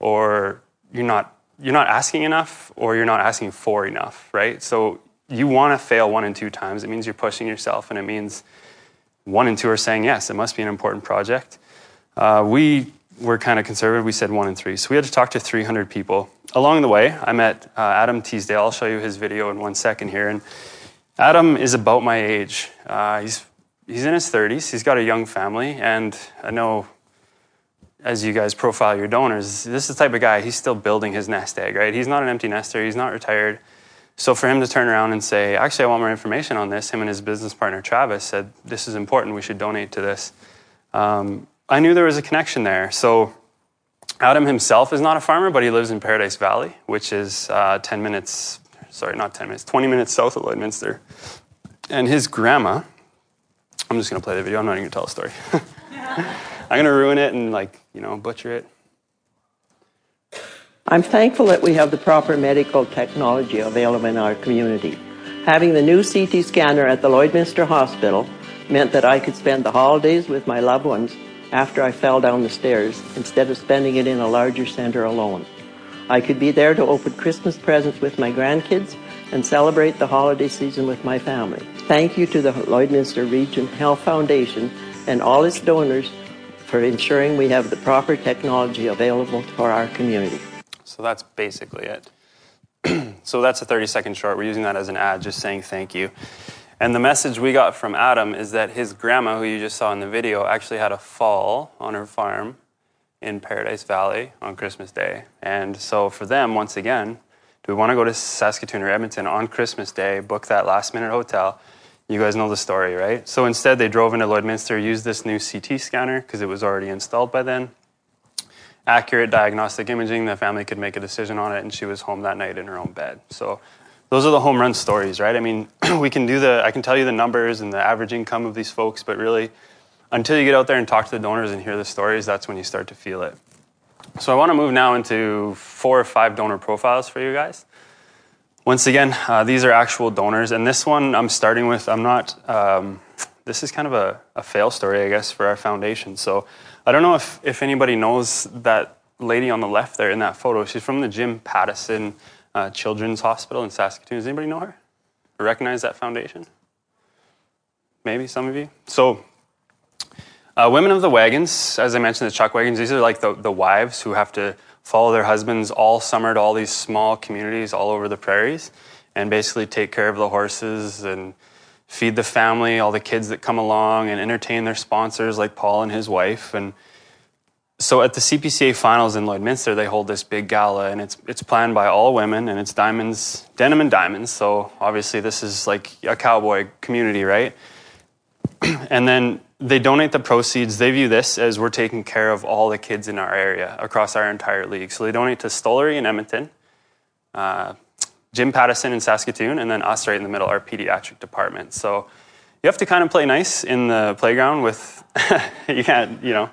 or you're not you're not asking enough or you're not asking for enough, right? So you want to fail one and two times. It means you're pushing yourself, and it means one and two are saying, yes, it must be an important project. Uh, we were kind of conservative. We said one and three. So we had to talk to three hundred people. Along the way, I met uh, Adam Teasdale. I'll show you his video in one second here. And Adam is about my age. Uh, he's he's in his thirties. He's got a young family, and I know, as you guys profile your donors, this is the type of guy, he's still building his nest egg, right? He's not an empty nester, he's not retired. So for him to turn around and say, actually, I want more information on this, him and his business partner, Travis, said, this is important, we should donate to this. Um, I knew there was a connection there. So Adam himself is not a farmer, but he lives in Paradise Valley, which is uh, ten minutes, sorry, not ten minutes, twenty minutes south of Lloydminster. And his grandma, I'm just gonna play the video, I'm not even gonna tell a story. I'm going to ruin it and, like, you know, butcher it. I'm thankful that we have the proper medical technology available in our community. Having the new C T scanner at the Lloydminster Hospital meant that I could spend the holidays with my loved ones after I fell down the stairs instead of spending it in a larger center alone. I could be there to open Christmas presents with my grandkids and celebrate the holiday season with my family. Thank you to the Lloydminster Regional Health Foundation and all its donors for ensuring we have the proper technology available for our community. So that's basically it. So that's a thirty-second short. We're using that as an ad, just saying thank you. And the message we got from Adam is that his grandma, who you just saw in the video, actually had a fall on her farm in Paradise Valley on Christmas Day. And so for them, once again, do we want to go to Saskatoon or Edmonton on Christmas Day, book that last-minute hotel? You guys know the story, right? So instead, they drove into Lloydminster, used this new C T scanner because it was already installed by then. Accurate diagnostic imaging, the family could make a decision on it, and she was home that night in her own bed. So those are the home run stories, right? I mean, we can do the, I can tell you the numbers and the average income of these folks, but really, until you get out there and talk to the donors and hear the stories, that's when you start to feel it. So I want to move now into four or five donor profiles for you guys. Once again, uh, these are actual donors, and this one I'm starting with, I'm not, um, this is kind of a, a fail story, I guess, for our foundation. So I don't know if, if anybody knows that lady on the left there in that photo. She's from the Jim Pattison Uh, Children's Hospital in Saskatoon. Does anybody know her? Or recognize that foundation? Maybe some of you. So, uh, women of the wagons, as I mentioned, the chuck wagons, these are like the, the wives who have to follow their husbands all summer to all these small communities all over the prairies and basically take care of the horses and feed the family, all the kids that come along, and entertain their sponsors like Paul and his wife. And so at the C P C A finals in Lloydminster, they hold this big gala, and it's it's planned by all women, and it's diamonds, denim and diamonds. So obviously this is like a cowboy community, right? And then they donate the proceeds. They view this as we're taking care of all the kids in our area across our entire league. So they donate to Stollery in Edmonton, uh, Jim Pattison in Saskatoon, and then us right in the middle, our pediatric department. So you have to kind of play nice in the playground with, you can't, you know,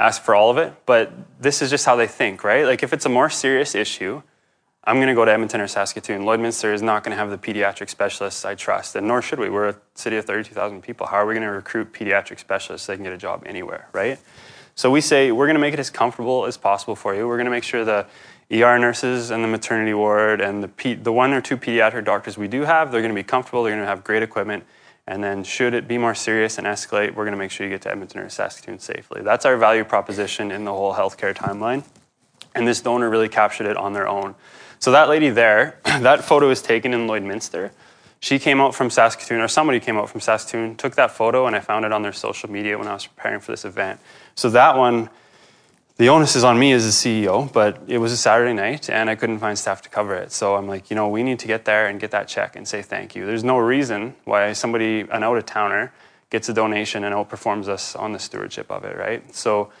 ask for all of it, but this is just how they think, right? Like if it's a more serious issue, I'm going to go to Edmonton or Saskatoon. Lloydminster is not going to have the pediatric specialists I trust, and nor should we. We're a city of thirty-two thousand people. How are we going to recruit pediatric specialists so they can get a job anywhere, right? So we say we're going to make it as comfortable as possible for you. We're going to make sure the E R nurses and the maternity ward and the pe- the one or two pediatric doctors we do have, they're going to be comfortable. They're going to have great equipment. And then should it be more serious and escalate, we're going to make sure you get to Edmonton or Saskatoon safely. That's our value proposition in the whole healthcare timeline. And this donor really captured it on their own. So that lady there, that photo is taken in Lloydminster. She came out from Saskatoon, or somebody came out from Saskatoon, took that photo, and I found it on their social media when I was preparing for this event. So that one, the onus is on me as the C E O, but it was a Saturday night, and I couldn't find staff to cover it. So I'm like, you know, we need to get there and get that check and say thank you. There's no reason why somebody, an out-of-towner, gets a donation and outperforms us on the stewardship of it, right? So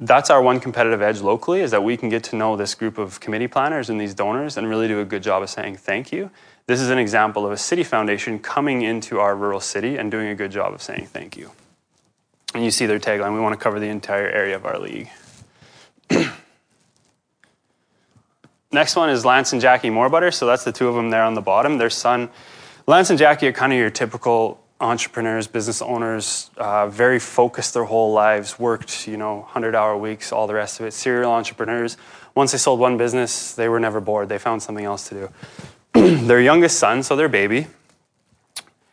that's our one competitive edge locally, is that we can get to know this group of committee planners and these donors and really do a good job of saying thank you. This is an example of a city foundation coming into our rural city and doing a good job of saying thank you. And you see their tagline, we want to cover the entire area of our league. Next one is Lance and Jackie Moorbutter. So that's the two of them there on the bottom. Their son, Lance and Jackie, are kind of your typical entrepreneurs, business owners, uh, very focused their whole lives, worked, you know, one hundred hour weeks, all the rest of it, serial entrepreneurs. Once they sold one business, they were never bored. They found something else to do. Their youngest son, so their baby,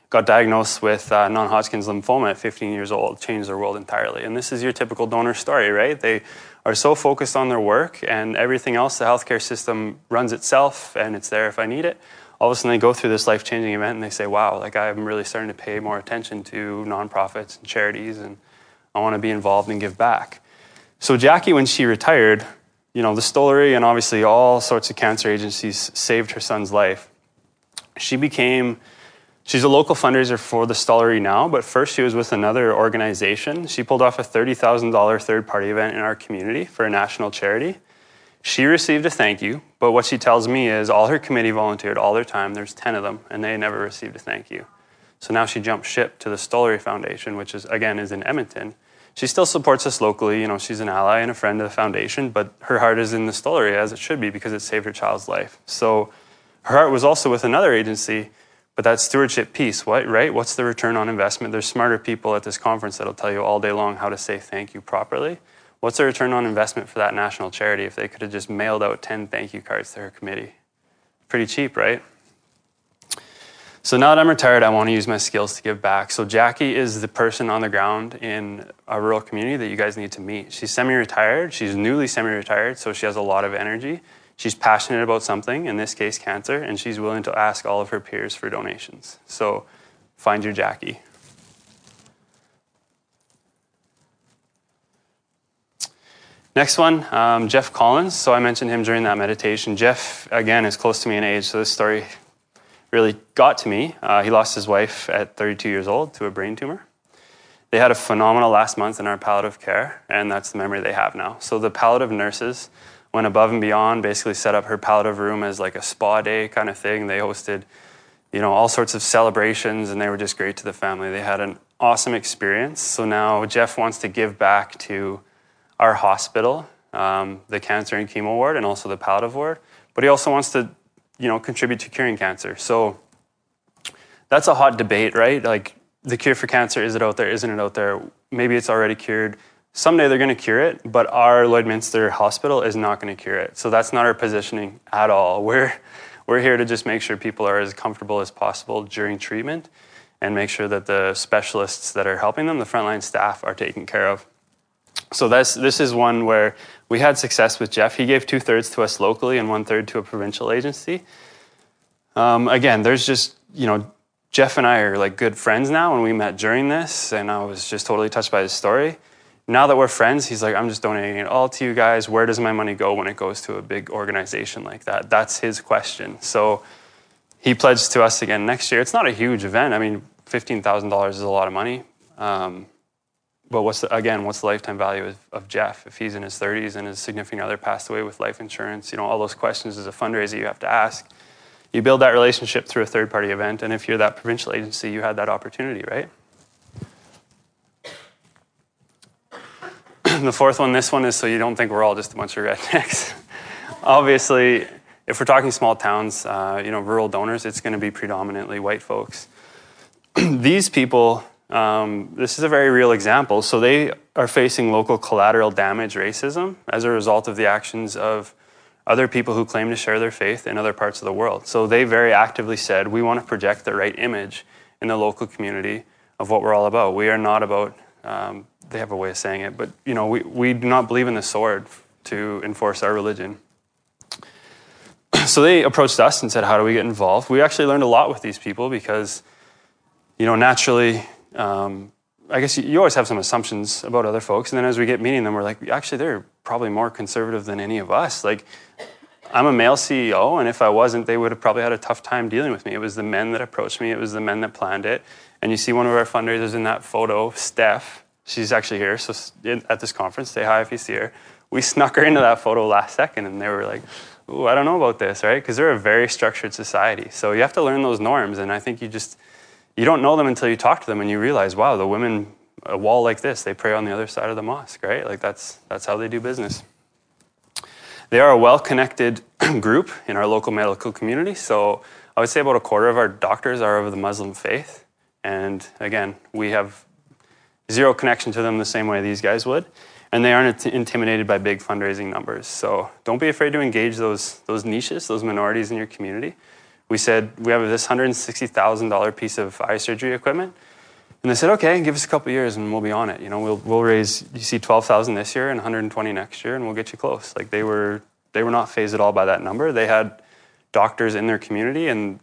got diagnosed with uh, non-Hodgkin's lymphoma at fifteen years old, changed their world entirely. And this is your typical donor story, right? They are so focused on their work and everything else, the healthcare system runs itself and it's there if I need it. All of a sudden they go through this life-changing event and they say, wow, like I'm really starting to pay more attention to nonprofits and charities, and I want to be involved and give back. So Jackie, when she retired, you know, the Stollery and obviously all sorts of cancer agencies saved her son's life. She became... She's a local fundraiser for the Stollery now, but first she was with another organization. She pulled off a thirty thousand dollars third-party event in our community for a national charity. She received a thank you, but what she tells me is all her committee volunteered all their time. There's ten of them, and they never received a thank you. So now she jumped ship to the Stollery Foundation, which is again is in Edmonton. She still supports us locally. You know, she's an ally and a friend of the foundation, but her heart is in the Stollery, as it should be, because it saved her child's life. So her heart was also with another agency. But that stewardship piece, what, right? What's the return on investment? There's smarter people at this conference that'll tell you all day long how to say thank you properly. What's the return on investment for that national charity if they could have just mailed out ten thank you cards to her committee? Pretty cheap, right? So now that I'm retired, I want to use my skills to give back. So Jackie is the person on the ground in a rural community that you guys need to meet. She's semi-retired. She's newly semi-retired, so she has a lot of energy. She's passionate about something, in this case, cancer, and she's willing to ask all of her peers for donations. So find your Jackie. Next one, um, Jeff Collins. So I mentioned him during that meditation. Jeff, again, is close to me in age, so this story really got to me. Uh, he lost his wife at thirty-two years old to a brain tumor. They had a phenomenal last month in our palliative care, and that's the memory they have now. So the palliative nurses went above and beyond, basically set up her palliative room as like a spa day kind of thing. They hosted, you know, all sorts of celebrations, and they were just great to the family. They had an awesome experience. So now Jeff wants to give back to our hospital, um, the cancer and chemo ward, and also the palliative ward. But he also wants to you know, contribute to curing cancer. So that's a hot debate, right? Like, the cure for cancer, is it out there? Isn't it out there? Maybe it's already cured. Someday they're going to cure it, but our Lloydminster Hospital is not going to cure it. So that's not our positioning at all. We're, we're here to just make sure people are as comfortable as possible during treatment and make sure that the specialists that are helping them, the frontline staff, are taken care of. So this, this is one where we had success with Jeff. He gave two-thirds to us locally and one-third to a provincial agency. Um, again, there's just, you know, Jeff and I are like good friends now, and we met during this, and I was just totally touched by his story. Now that we're friends, he's like, I'm just donating it all to you guys. Where does my money go when it goes to a big organization like that? That's his question. So he pledged to us again next year. It's not a huge event. I mean, fifteen thousand dollars is a lot of money. Um, But what's the, again, what's the lifetime value of, of Jeff if he's in his thirties and his significant other passed away with life insurance? You know, all those questions as a fundraiser you have to ask. You build that relationship through a third-party event, and if you're that provincial agency, you had that opportunity, right? The fourth one, this one is so you don't think we're all just a bunch of rednecks. Obviously, if we're talking small towns, uh, you know, rural donors, it's going to be predominantly white folks. These people... Um, this is a very real example. So they are facing local collateral damage racism as a result of the actions of other people who claim to share their faith in other parts of the world. So they very actively said, we want to project the right image in the local community of what we're all about. We are not about, um, they have a way of saying it, but you know, we, we do not believe in the sword to enforce our religion. So they approached us and said, how do we get involved? We actually learned a lot with these people because, you know, naturally... Um, I guess you always have some assumptions about other folks, and then as we get meeting them, we're like, actually, they're probably more conservative than any of us. Like, I'm a male C E O, and if I wasn't, they would have probably had a tough time dealing with me. It was the men that approached me. It was the men that planned it. And you see one of our fundraisers in that photo, Steph. She's actually here, so at this conference, say hi if you see her. We snuck her into that photo last second, and they were like, ooh, I don't know about this, right? Because they're a very structured society. So you have to learn those norms, and I think you just... You don't know them until you talk to them and you realize, wow, the women, a wall like this, they pray on the other side of the mosque, right? Like that's that's how they do business. They are a well-connected group in our local medical community. So I would say about a quarter of our doctors are of the Muslim faith. And again, we have zero connection to them the same way these guys would. And they aren't intimidated by big fundraising numbers. So don't be afraid to engage those those niches, those minorities in your community. We said, we have this one hundred sixty thousand dollars piece of eye surgery equipment. And they said, okay, give us a couple years and we'll be on it. You know, we'll we'll raise, you see, twelve thousand dollars this year and one hundred twenty thousand dollars next year, and we'll get you close. Like they were they were not phased at all by that number. They had doctors in their community, and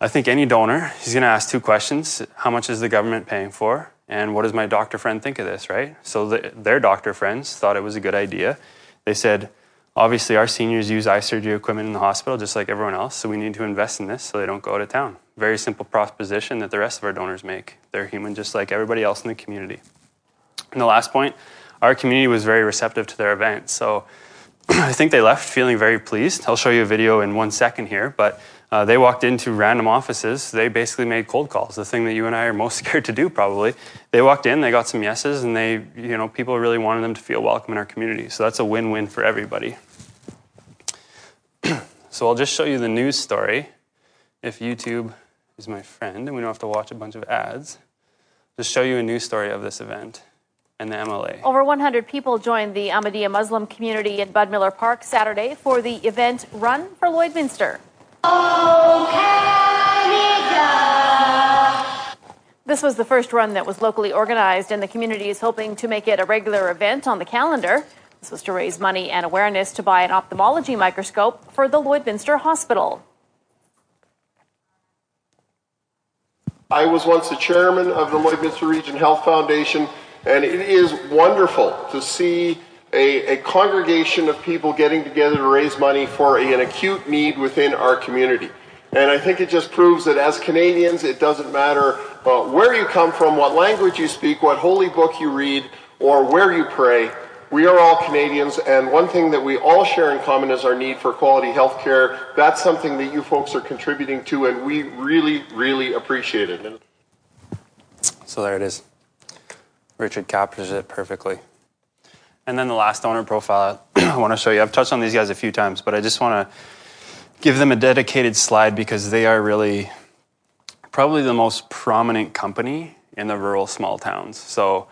I think any donor, he's going to ask two questions. How much is the government paying for? And what does my doctor friend think of this, right? So the, their doctor friends thought it was a good idea. They said, obviously, our seniors use eye surgery equipment in the hospital just like everyone else, so we need to invest in this so they don't go out of town. Very simple proposition that the rest of our donors make. They're human just like everybody else in the community. And the last point, our community was very receptive to their event, so I think they left feeling very pleased. I'll show you a video in one second here, but uh, they walked into random offices. They basically made cold calls, the thing that you and I are most scared to do probably. They walked in, they got some yeses, and they, you know, people really wanted them to feel welcome in our community, so that's a win-win for everybody. So I'll just show you the news story. If YouTube is my friend and we don't have to watch a bunch of ads, just show you a news story of this event and the M L A. Over one hundred people joined the Ahmadiyya Muslim community in Bud Miller Park Saturday for the event Run for Lloydminster. Oh, Canada. This was the first run that was locally organized, and the community is hoping to make it a regular event on the calendar. This was to raise money and awareness to buy an ophthalmology microscope for the Lloydminster Hospital. I was once the chairman of the Lloydminster Regional Health Foundation, and it is wonderful to see a, a congregation of people getting together to raise money for a, an acute need within our community. And I think it just proves that as Canadians, it doesn't matter uh, where you come from, what language you speak, what holy book you read, or where you pray. We are all Canadians, and one thing that we all share in common is our need for quality health care. That's something that you folks are contributing to, and we really, really appreciate it. So there it is. Richard captures it perfectly. And then the last owner profile I want to show you. I've touched on these guys a few times, but I just want to give them a dedicated slide because they are really probably the most prominent company in the rural small towns. So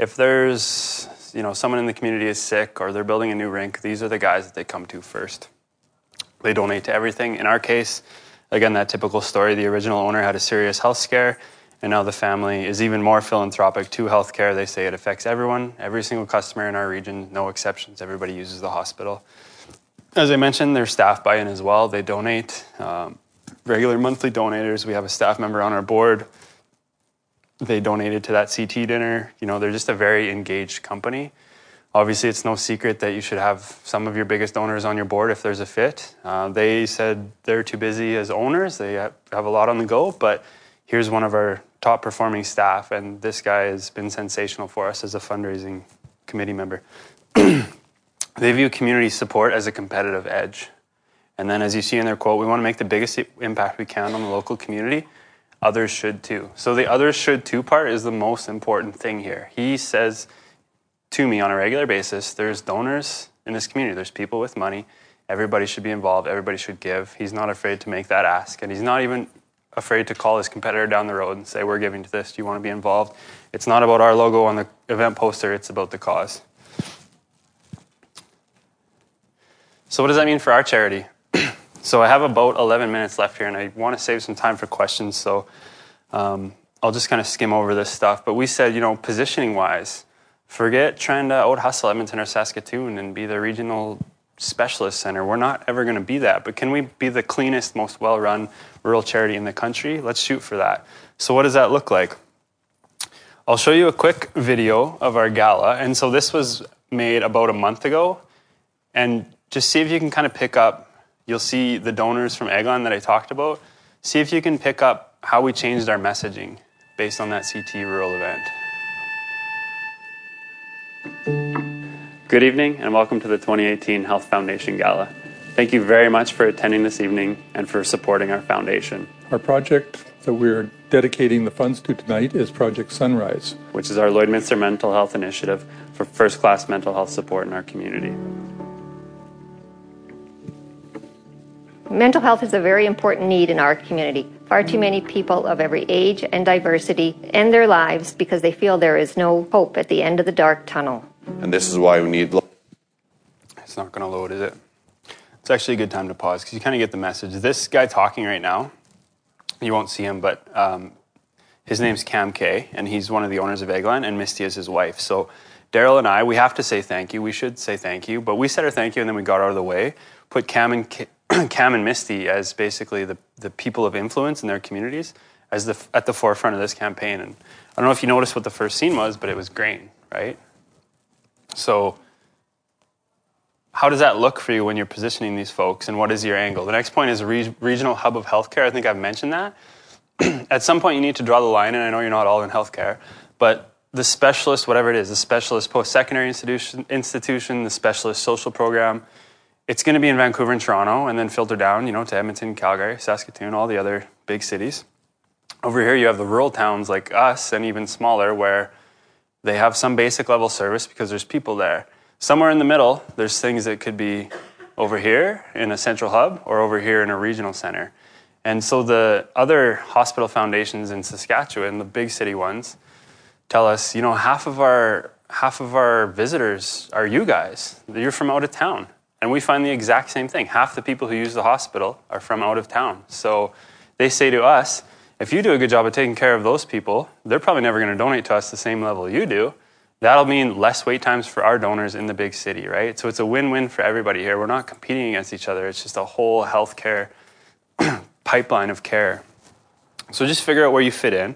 if there's, you know, someone in the community is sick or they're building a new rink, these are the guys that they come to first. They donate to everything. In our case, again, that typical story, the original owner had a serious health scare, and now the family is even more philanthropic to healthcare. They say it affects everyone, every single customer in our region, no exceptions. Everybody uses the hospital. As I mentioned, their staff buy-in as well. They donate, um, regular monthly donators. We have a staff member on our board. They donated to that C T dinner. You know, they're just a very engaged company. Obviously, it's no secret that you should have some of your biggest donors on your board if there's a fit. Uh, they said they're too busy as owners. They have a lot on the go, but here's one of our top performing staff, and this guy has been sensational for us as a fundraising committee member. They view community support as a competitive edge. And then as you see in their quote, we want to make the biggest impact we can on the local community. Others should too. So the others should too part is the most important thing here. He says to me on a regular basis, there's donors in this community. There's people with money. Everybody should be involved. Everybody should give. He's not afraid to make that ask. And he's not even afraid to call his competitor down the road and say, we're giving to this. Do you want to be involved? It's not about our logo on the event poster. It's about the cause. So what does that mean for our charity? So I have about eleven minutes left here, and I want to save some time for questions, so um, I'll just kind of skim over this stuff. But we said, you know, positioning-wise, forget trying to out-hustle Edmonton or Saskatoon and be the regional specialist center. We're not ever going to be that, but can we be the cleanest, most well-run rural charity in the country? Let's shoot for that. So what does that look like? I'll show you a quick video of our gala, and so this was made about a month ago, and just see if you can kind of pick up, you'll see the donors from Eggland that I talked about. See if you can pick up how we changed our messaging based on that C T rural event. Good evening and welcome to the twenty eighteen Health Foundation Gala. Thank you very much for attending this evening and for supporting our foundation. Our project that we're dedicating the funds to tonight is Project Sunrise, which is our Lloydminster Mental Health Initiative for first-class mental health support in our community. Mental health is a very important need in our community. Far too many people of every age and diversity end their lives because they feel there is no hope at the end of the dark tunnel. And this is why we need... It's not going to load, is it? It's actually a good time to pause because you kind of get the message. This guy talking right now, you won't see him, but um, his name's Cam Kay, and he's one of the owners of Eggland, and Misty is his wife. So Daryl and I, we have to say thank you. We should say thank you, but we said our thank you, and then we got out of the way, put Cam and Kay... Cam and Misty as basically the, the people of influence in their communities as the at the forefront of this campaign. And I don't know if you noticed what the first scene was, but it was grain, right? So how does that look for you when you're positioning these folks, and what is your angle? The next point is re- regional hub of healthcare. I think I've mentioned that. At some point you need to draw the line, and I know you're not all in healthcare, but the specialist, whatever it is, the specialist post-secondary institution, institution the specialist social program, it's going to be in Vancouver and Toronto, and then filter down, you know, to Edmonton, Calgary, Saskatoon, all the other big cities. Over here, you have the rural towns like us, and even smaller, where they have some basic level service because there's people there. Somewhere in the middle, there's things that could be over here in a central hub, or over here in a regional center. And so the other hospital foundations in Saskatchewan, the big city ones, tell us, you know, half of our half of our visitors are you guys. You're from out of town. And we find the exact same thing. Half the people who use the hospital are from out of town. So they say to us, If you do a good job of taking care of those people, they're probably never going to donate to us the same level you do. That'll mean less wait times for our donors in the big city, right? So it's a win-win for everybody here. We're not competing against each other. It's just a whole healthcare pipeline of care. So just figure out where you fit in.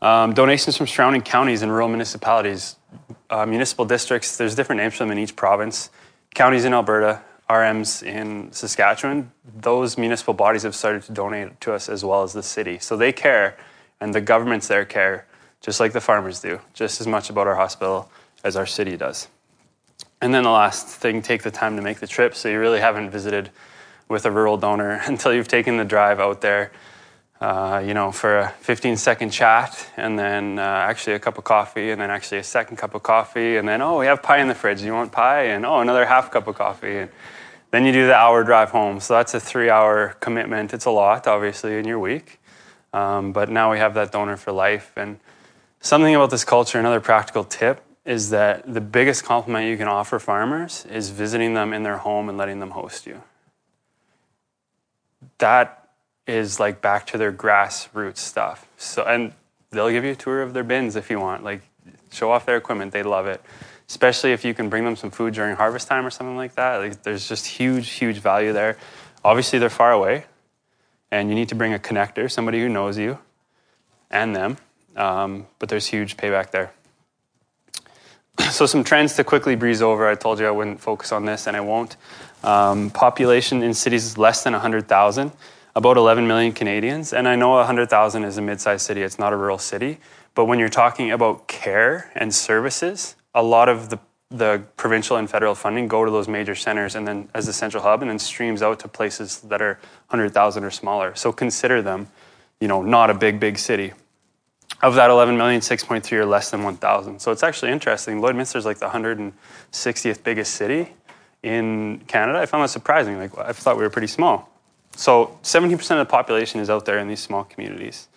Um, donations from surrounding counties and rural municipalities, uh, municipal districts, there's different names for them in each province. Counties in Alberta, R Ms in Saskatchewan, those municipal bodies have started to donate to us as well as the city. So they care, and the governments there care, just like the farmers do, just as much about our hospital as our city does. And then the last thing, take the time to make the trip. So you really haven't visited with a rural donor until you've taken the drive out there, uh, you know, for a fifteen-second chat, and then uh, actually a cup of coffee, and then actually a second cup of coffee, and then, oh, we have pie in the fridge. You want pie? And, oh, another half cup of coffee. And then you do the hour drive home. So that's a three-hour commitment. It's a lot, obviously, in your week. Um, but now we have that donor for life. And something about this culture, another practical tip, is that the biggest compliment you can offer farmers is visiting them in their home and letting them host you. That is like back to their grassroots stuff. So, and they'll give you a tour of their bins if you want. Like, show off their equipment. They love it. Especially if you can bring them some food during harvest time or something like that. Like, there's just huge, huge value there. Obviously, they're far away, and you need to bring a connector, somebody who knows you and them. Um, but there's huge payback there. So some trends to quickly breeze over. I told you I wouldn't focus on this, and I won't. Um, population in cities is less than one hundred thousand, about eleven million Canadians. And I know one hundred thousand is a mid-sized city. It's not a rural city. But when you're talking about care and services, a lot of the, the provincial and federal funding go to those major centers and then as the central hub and then streams out to places that are one hundred thousand or smaller. So consider them, you know, not a big, big city. Of that eleven million, six point three are less than one thousand. So it's actually interesting. Lloydminster is like the one hundred sixtieth biggest city in Canada. I found that surprising. Like, I thought we were pretty small. So seventy percent of the population is out there in these small communities.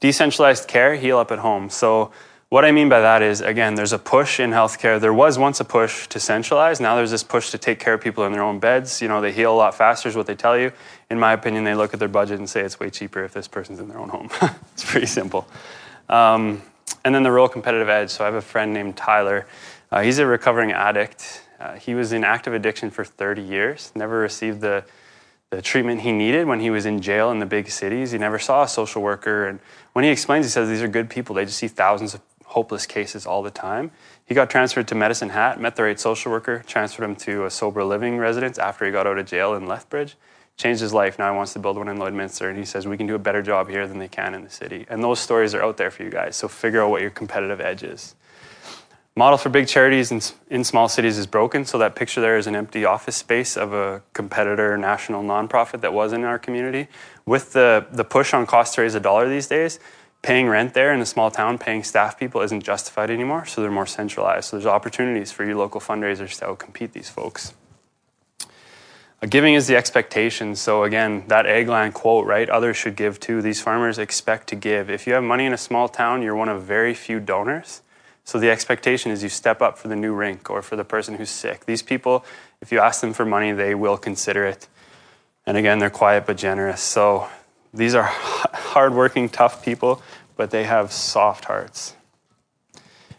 Decentralized care, heal up at home. So what I mean by that is, again, there's a push in healthcare. There was once a push to centralize. Now there's this push to take care of people in their own beds. You know, they heal a lot faster is what they tell you. In my opinion, they look at their budget and say it's way cheaper if this person's in their own home. It's pretty simple. Um, and then the rural competitive edge. So I have a friend named Tyler. Uh, he's a recovering addict. Uh, he was in active addiction for thirty years, never received the, the treatment he needed when he was in jail in the big cities. He never saw a social worker. And when he explains, he says, these are good people. They just see thousands of hopeless cases all the time. He got transferred to Medicine Hat, met the right social worker, transferred him to a sober living residence after he got out of jail in Lethbridge. Changed his life. Now he wants to build one in Lloydminster, and he says we can do a better job here than they can in the city. And those stories are out there for you guys, so figure out what your competitive edge is. Model for big charities in, in small cities is broken, so that picture there is an empty office space of a competitor national nonprofit that was in our community. With the, the push on cost to raise a dollar these days, paying rent there in a small town, paying staff people isn't justified anymore, so they're more centralized. So there's opportunities for your local fundraisers to outcompete these folks. Giving is the expectation. So again, that Eggland quote, right? Others should give too. These farmers expect to give. If you have money in a small town, you're one of very few donors. So the expectation is you step up for the new rink or for the person who's sick. These people, if you ask them for money, they will consider it. And again, they're quiet but generous. So these are hardworking, tough people, but they have soft hearts.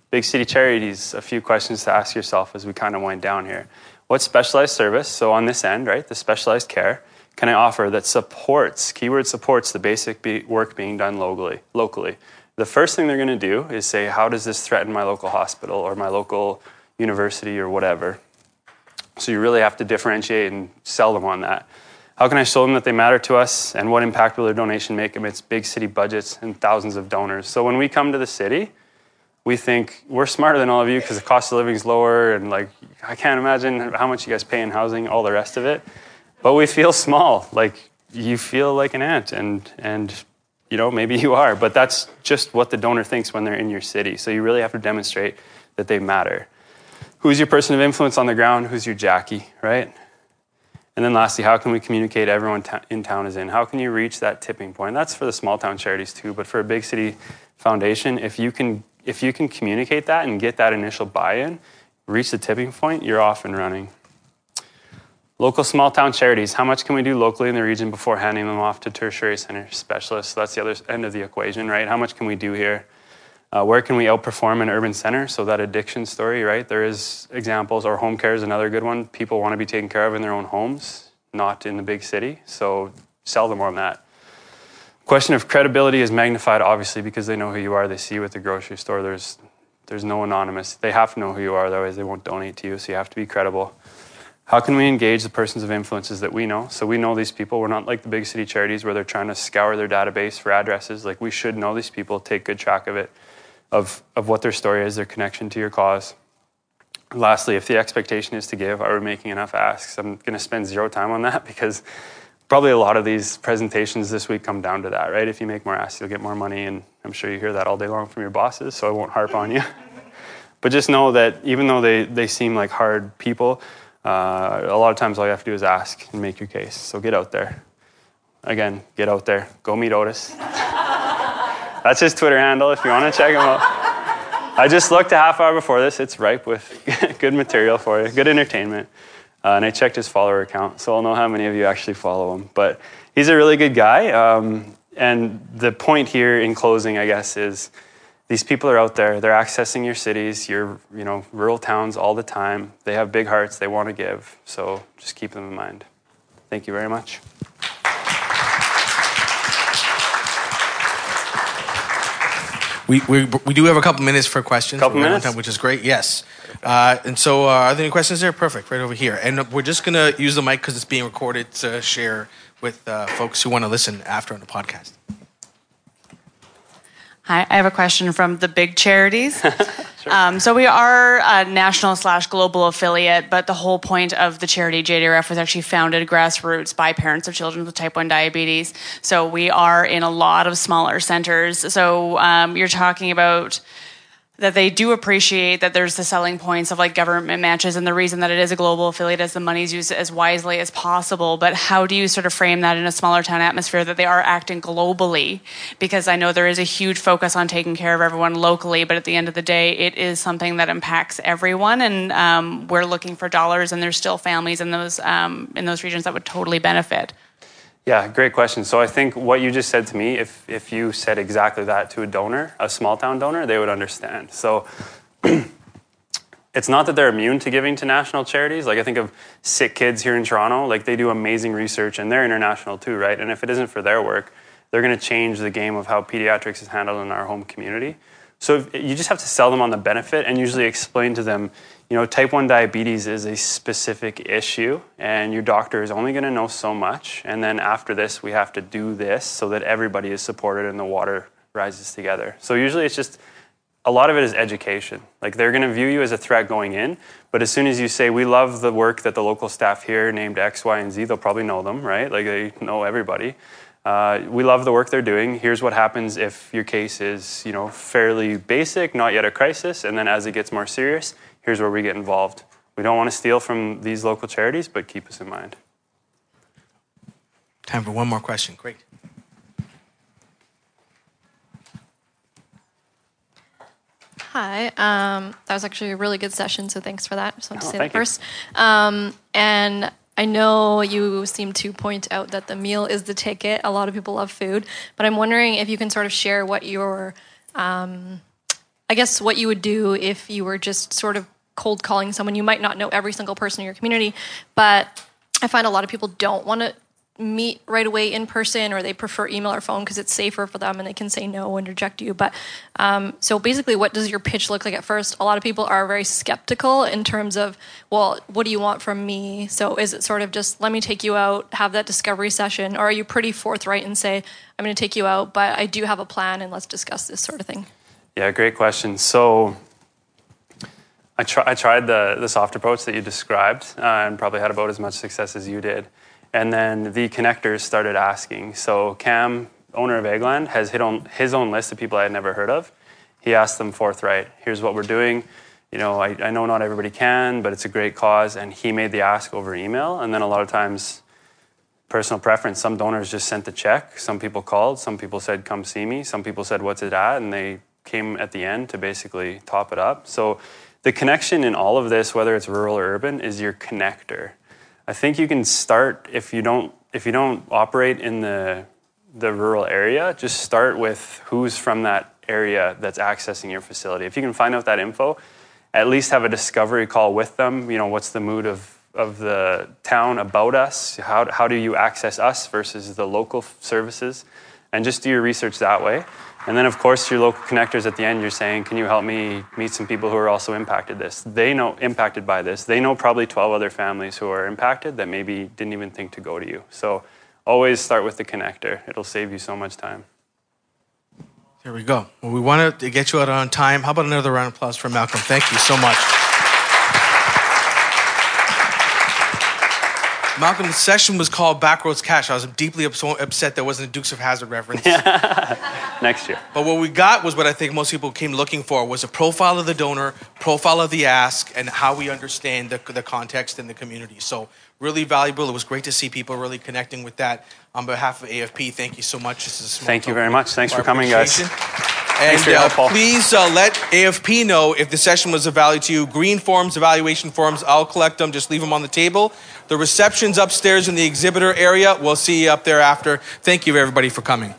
Big city charities, a few questions to ask yourself as we kind of wind down here. What specialized service, so on this end, right, the specialized care, can I offer that supports, keyword supports, the basic be- work being done locally, locally? The first thing they're going to do is say, how does this threaten my local hospital or my local university or whatever? So you really have to differentiate and sell them on that. How can I show them that they matter to us, and what impact will their donation make amidst big city budgets and thousands of donors? So when we come to the city, we think we're smarter than all of you because the cost of living is lower, and like I can't imagine how much you guys pay in housing, all the rest of it. But we feel small, like you feel like an ant, and and you know maybe you are, but that's just what the donor thinks when they're in your city. So you really have to demonstrate that they matter. Who's your person of influence on the ground? Who's your Jackie, right? And then lastly, how can we communicate everyone in town is in? How can you reach that tipping point? That's for the small town charities too, but for a big city foundation, if you can. If you can communicate that and get that initial buy-in, reach the tipping point, you're off and running. Local small town charities. How much can we do locally in the region before handing them off to tertiary center specialists? So that's the other end of the equation, right? How much can we do here? Uh, where can we outperform an urban center? So that addiction story, right? There is examples, or home care is another good one. People want to be taken care of in their own homes, not in the big city. So sell them on that. Question of credibility is magnified, obviously, because they know who you are. They see you at the grocery store. There's, there's no anonymous. They have to know who you are, otherwise they won't donate to you. So you have to be credible. How can we engage the persons of influences that we know? So we know these people. We're not like the big city charities where they're trying to scour their database for addresses. Like, we should know these people, take good track of it, of, of what their story is, their connection to your cause. And lastly, if the expectation is to give, are we making enough asks? I'm going to spend zero time on that because probably a lot of these presentations this week come down to that, right? If you make more asks, you'll get more money, and I'm sure you hear that all day long from your bosses, so I won't harp on you. But just know that even though they, they seem like hard people, Uh, a lot of times all you have to do is ask and make your case. So get out there. Again, get out there. Go meet Otis. That's his Twitter handle if you want to check him out. I just looked a half hour before this. It's ripe with good material for you, good entertainment. Uh, and I checked his follower account, so I'll know how many of you actually follow him. But he's a really good guy. Um, and the point here in closing, I guess, is these people are out there. They're accessing your cities, your you know rural towns all the time. They have big hearts. They want to give. So just keep them in mind. Thank you very much. We we, we do have a couple minutes for questions. Couple minutes, time, which is great. Yes. Uh, and so, uh, are there any questions there? Perfect. Right over here. And we're just gonna use the mic because it's being recorded to share with uh, folks who want to listen after on the podcast. Hi, I have a question from the big charities. Sure. um, so we are a national slash global affiliate, but the whole point of the charity J D R F was actually founded grassroots by parents of children with type one diabetes. So we are in a lot of smaller centers. So um, you're talking about that they do appreciate that there's the selling points of like government matches, and the reason that it is a global affiliate is the money's used as wisely as possible. But how do you sort of frame that in a smaller town atmosphere that they are acting globally? Because I know there is a huge focus on taking care of everyone locally, but at the end of the day, it is something that impacts everyone, and um, we're looking for dollars, and there's still families in those um, in those regions that would totally benefit. Yeah, great question. So I think what you just said to me, if if you said exactly that to a donor, a small town donor, they would understand. So it's not that they're immune to giving to national charities. Like, I think of Sick Kids here in Toronto, like they do amazing research and they're international too, right? And if it isn't for their work, they're going to change the game of how pediatrics is handled in our home community. So if, you just have to sell them on the benefit and usually explain to them, you know, type one diabetes is a specific issue, and your doctor is only going to know so much. And then after this, we have to do this so that everybody is supported and the water rises together. So usually it's just, a lot of it is education. Like, they're going to view you as a threat going in, but as soon as you say, we love the work that the local staff here named X, Y, and Z, they'll probably know them, right? Like, they know everybody. Uh, we love the work they're doing. Here's what happens if your case is, you know, fairly basic, not yet a crisis, and then as it gets more serious, here's where we get involved. We don't want to steal from these local charities, but keep us in mind. Time for one more question. Great. Hi. Um, that was actually a really good session, so thanks for that. I just want to oh, say that first. Um, and I know you seem to point out that the meal is the ticket. A lot of people love food, but I'm wondering if you can sort of share what your, um, I guess, what you would do if you were just sort of cold calling someone. You might not know every single person in your community, but I find a lot of people don't want to meet right away in person, or they prefer email or phone because it's safer for them and they can say no and reject you. But um, so basically, what does your pitch look like at first? A lot of people are very skeptical in terms of, well, what do you want from me? So is it sort of just, let me take you out, have that discovery session? Or are you pretty forthright and say, I'm going to take you out, but I do have a plan and let's discuss this sort of thing? Yeah, great question. So I, try, I tried the, the soft approach that you described uh, and probably had about as much success as you did. And then the connectors started asking. So Cam, owner of Eggland, has hit on his own list of people I had never heard of. He asked them forthright, here's what we're doing. You know, I, I know not everybody can, but it's a great cause. And he made the ask over email. And then a lot of times, personal preference, some donors just sent the check. Some people called. Some people said, come see me. Some people said, what's it at? And they came at the end to basically top it up. So the connection in all of this, whether it's rural or urban, is your connector. I think you can start if you don't if you don't operate in the the rural area. Just start with who's from that area that's accessing your facility. If you can find out that info, at least have a discovery call with them. You know, what's the mood of of the town about us? How how do you access us versus the local services? And just do your research that way. And then, of course, your local connectors at the end, you're saying, can you help me meet some people who are also impacted this? They know impacted by this. They know probably twelve other families who are impacted that maybe didn't even think to go to you. So always start with the connector. It'll save you so much time. There we go. Well, we wanted to get you out on time. How about another round of applause for Malcolm? Thank you so much. Malcolm, the session was called Backroads Cash. I was deeply upset there wasn't a Dukes of Hazzard reference. Next year. But what we got was what I think most people came looking for, was a profile of the donor, profile of the ask, and how we understand the, the context and the community. So really valuable. It was great to see people really connecting with that. On behalf of A F P, thank you so much. This is thank you very much. Thanks for coming, guys. And uh, please uh, let A F P know if the session was of value to you. Green forms, evaluation forms, I'll collect them. Just leave them on the table. The reception's upstairs in the exhibitor area. We'll see you up there after. Thank you, everybody, for coming.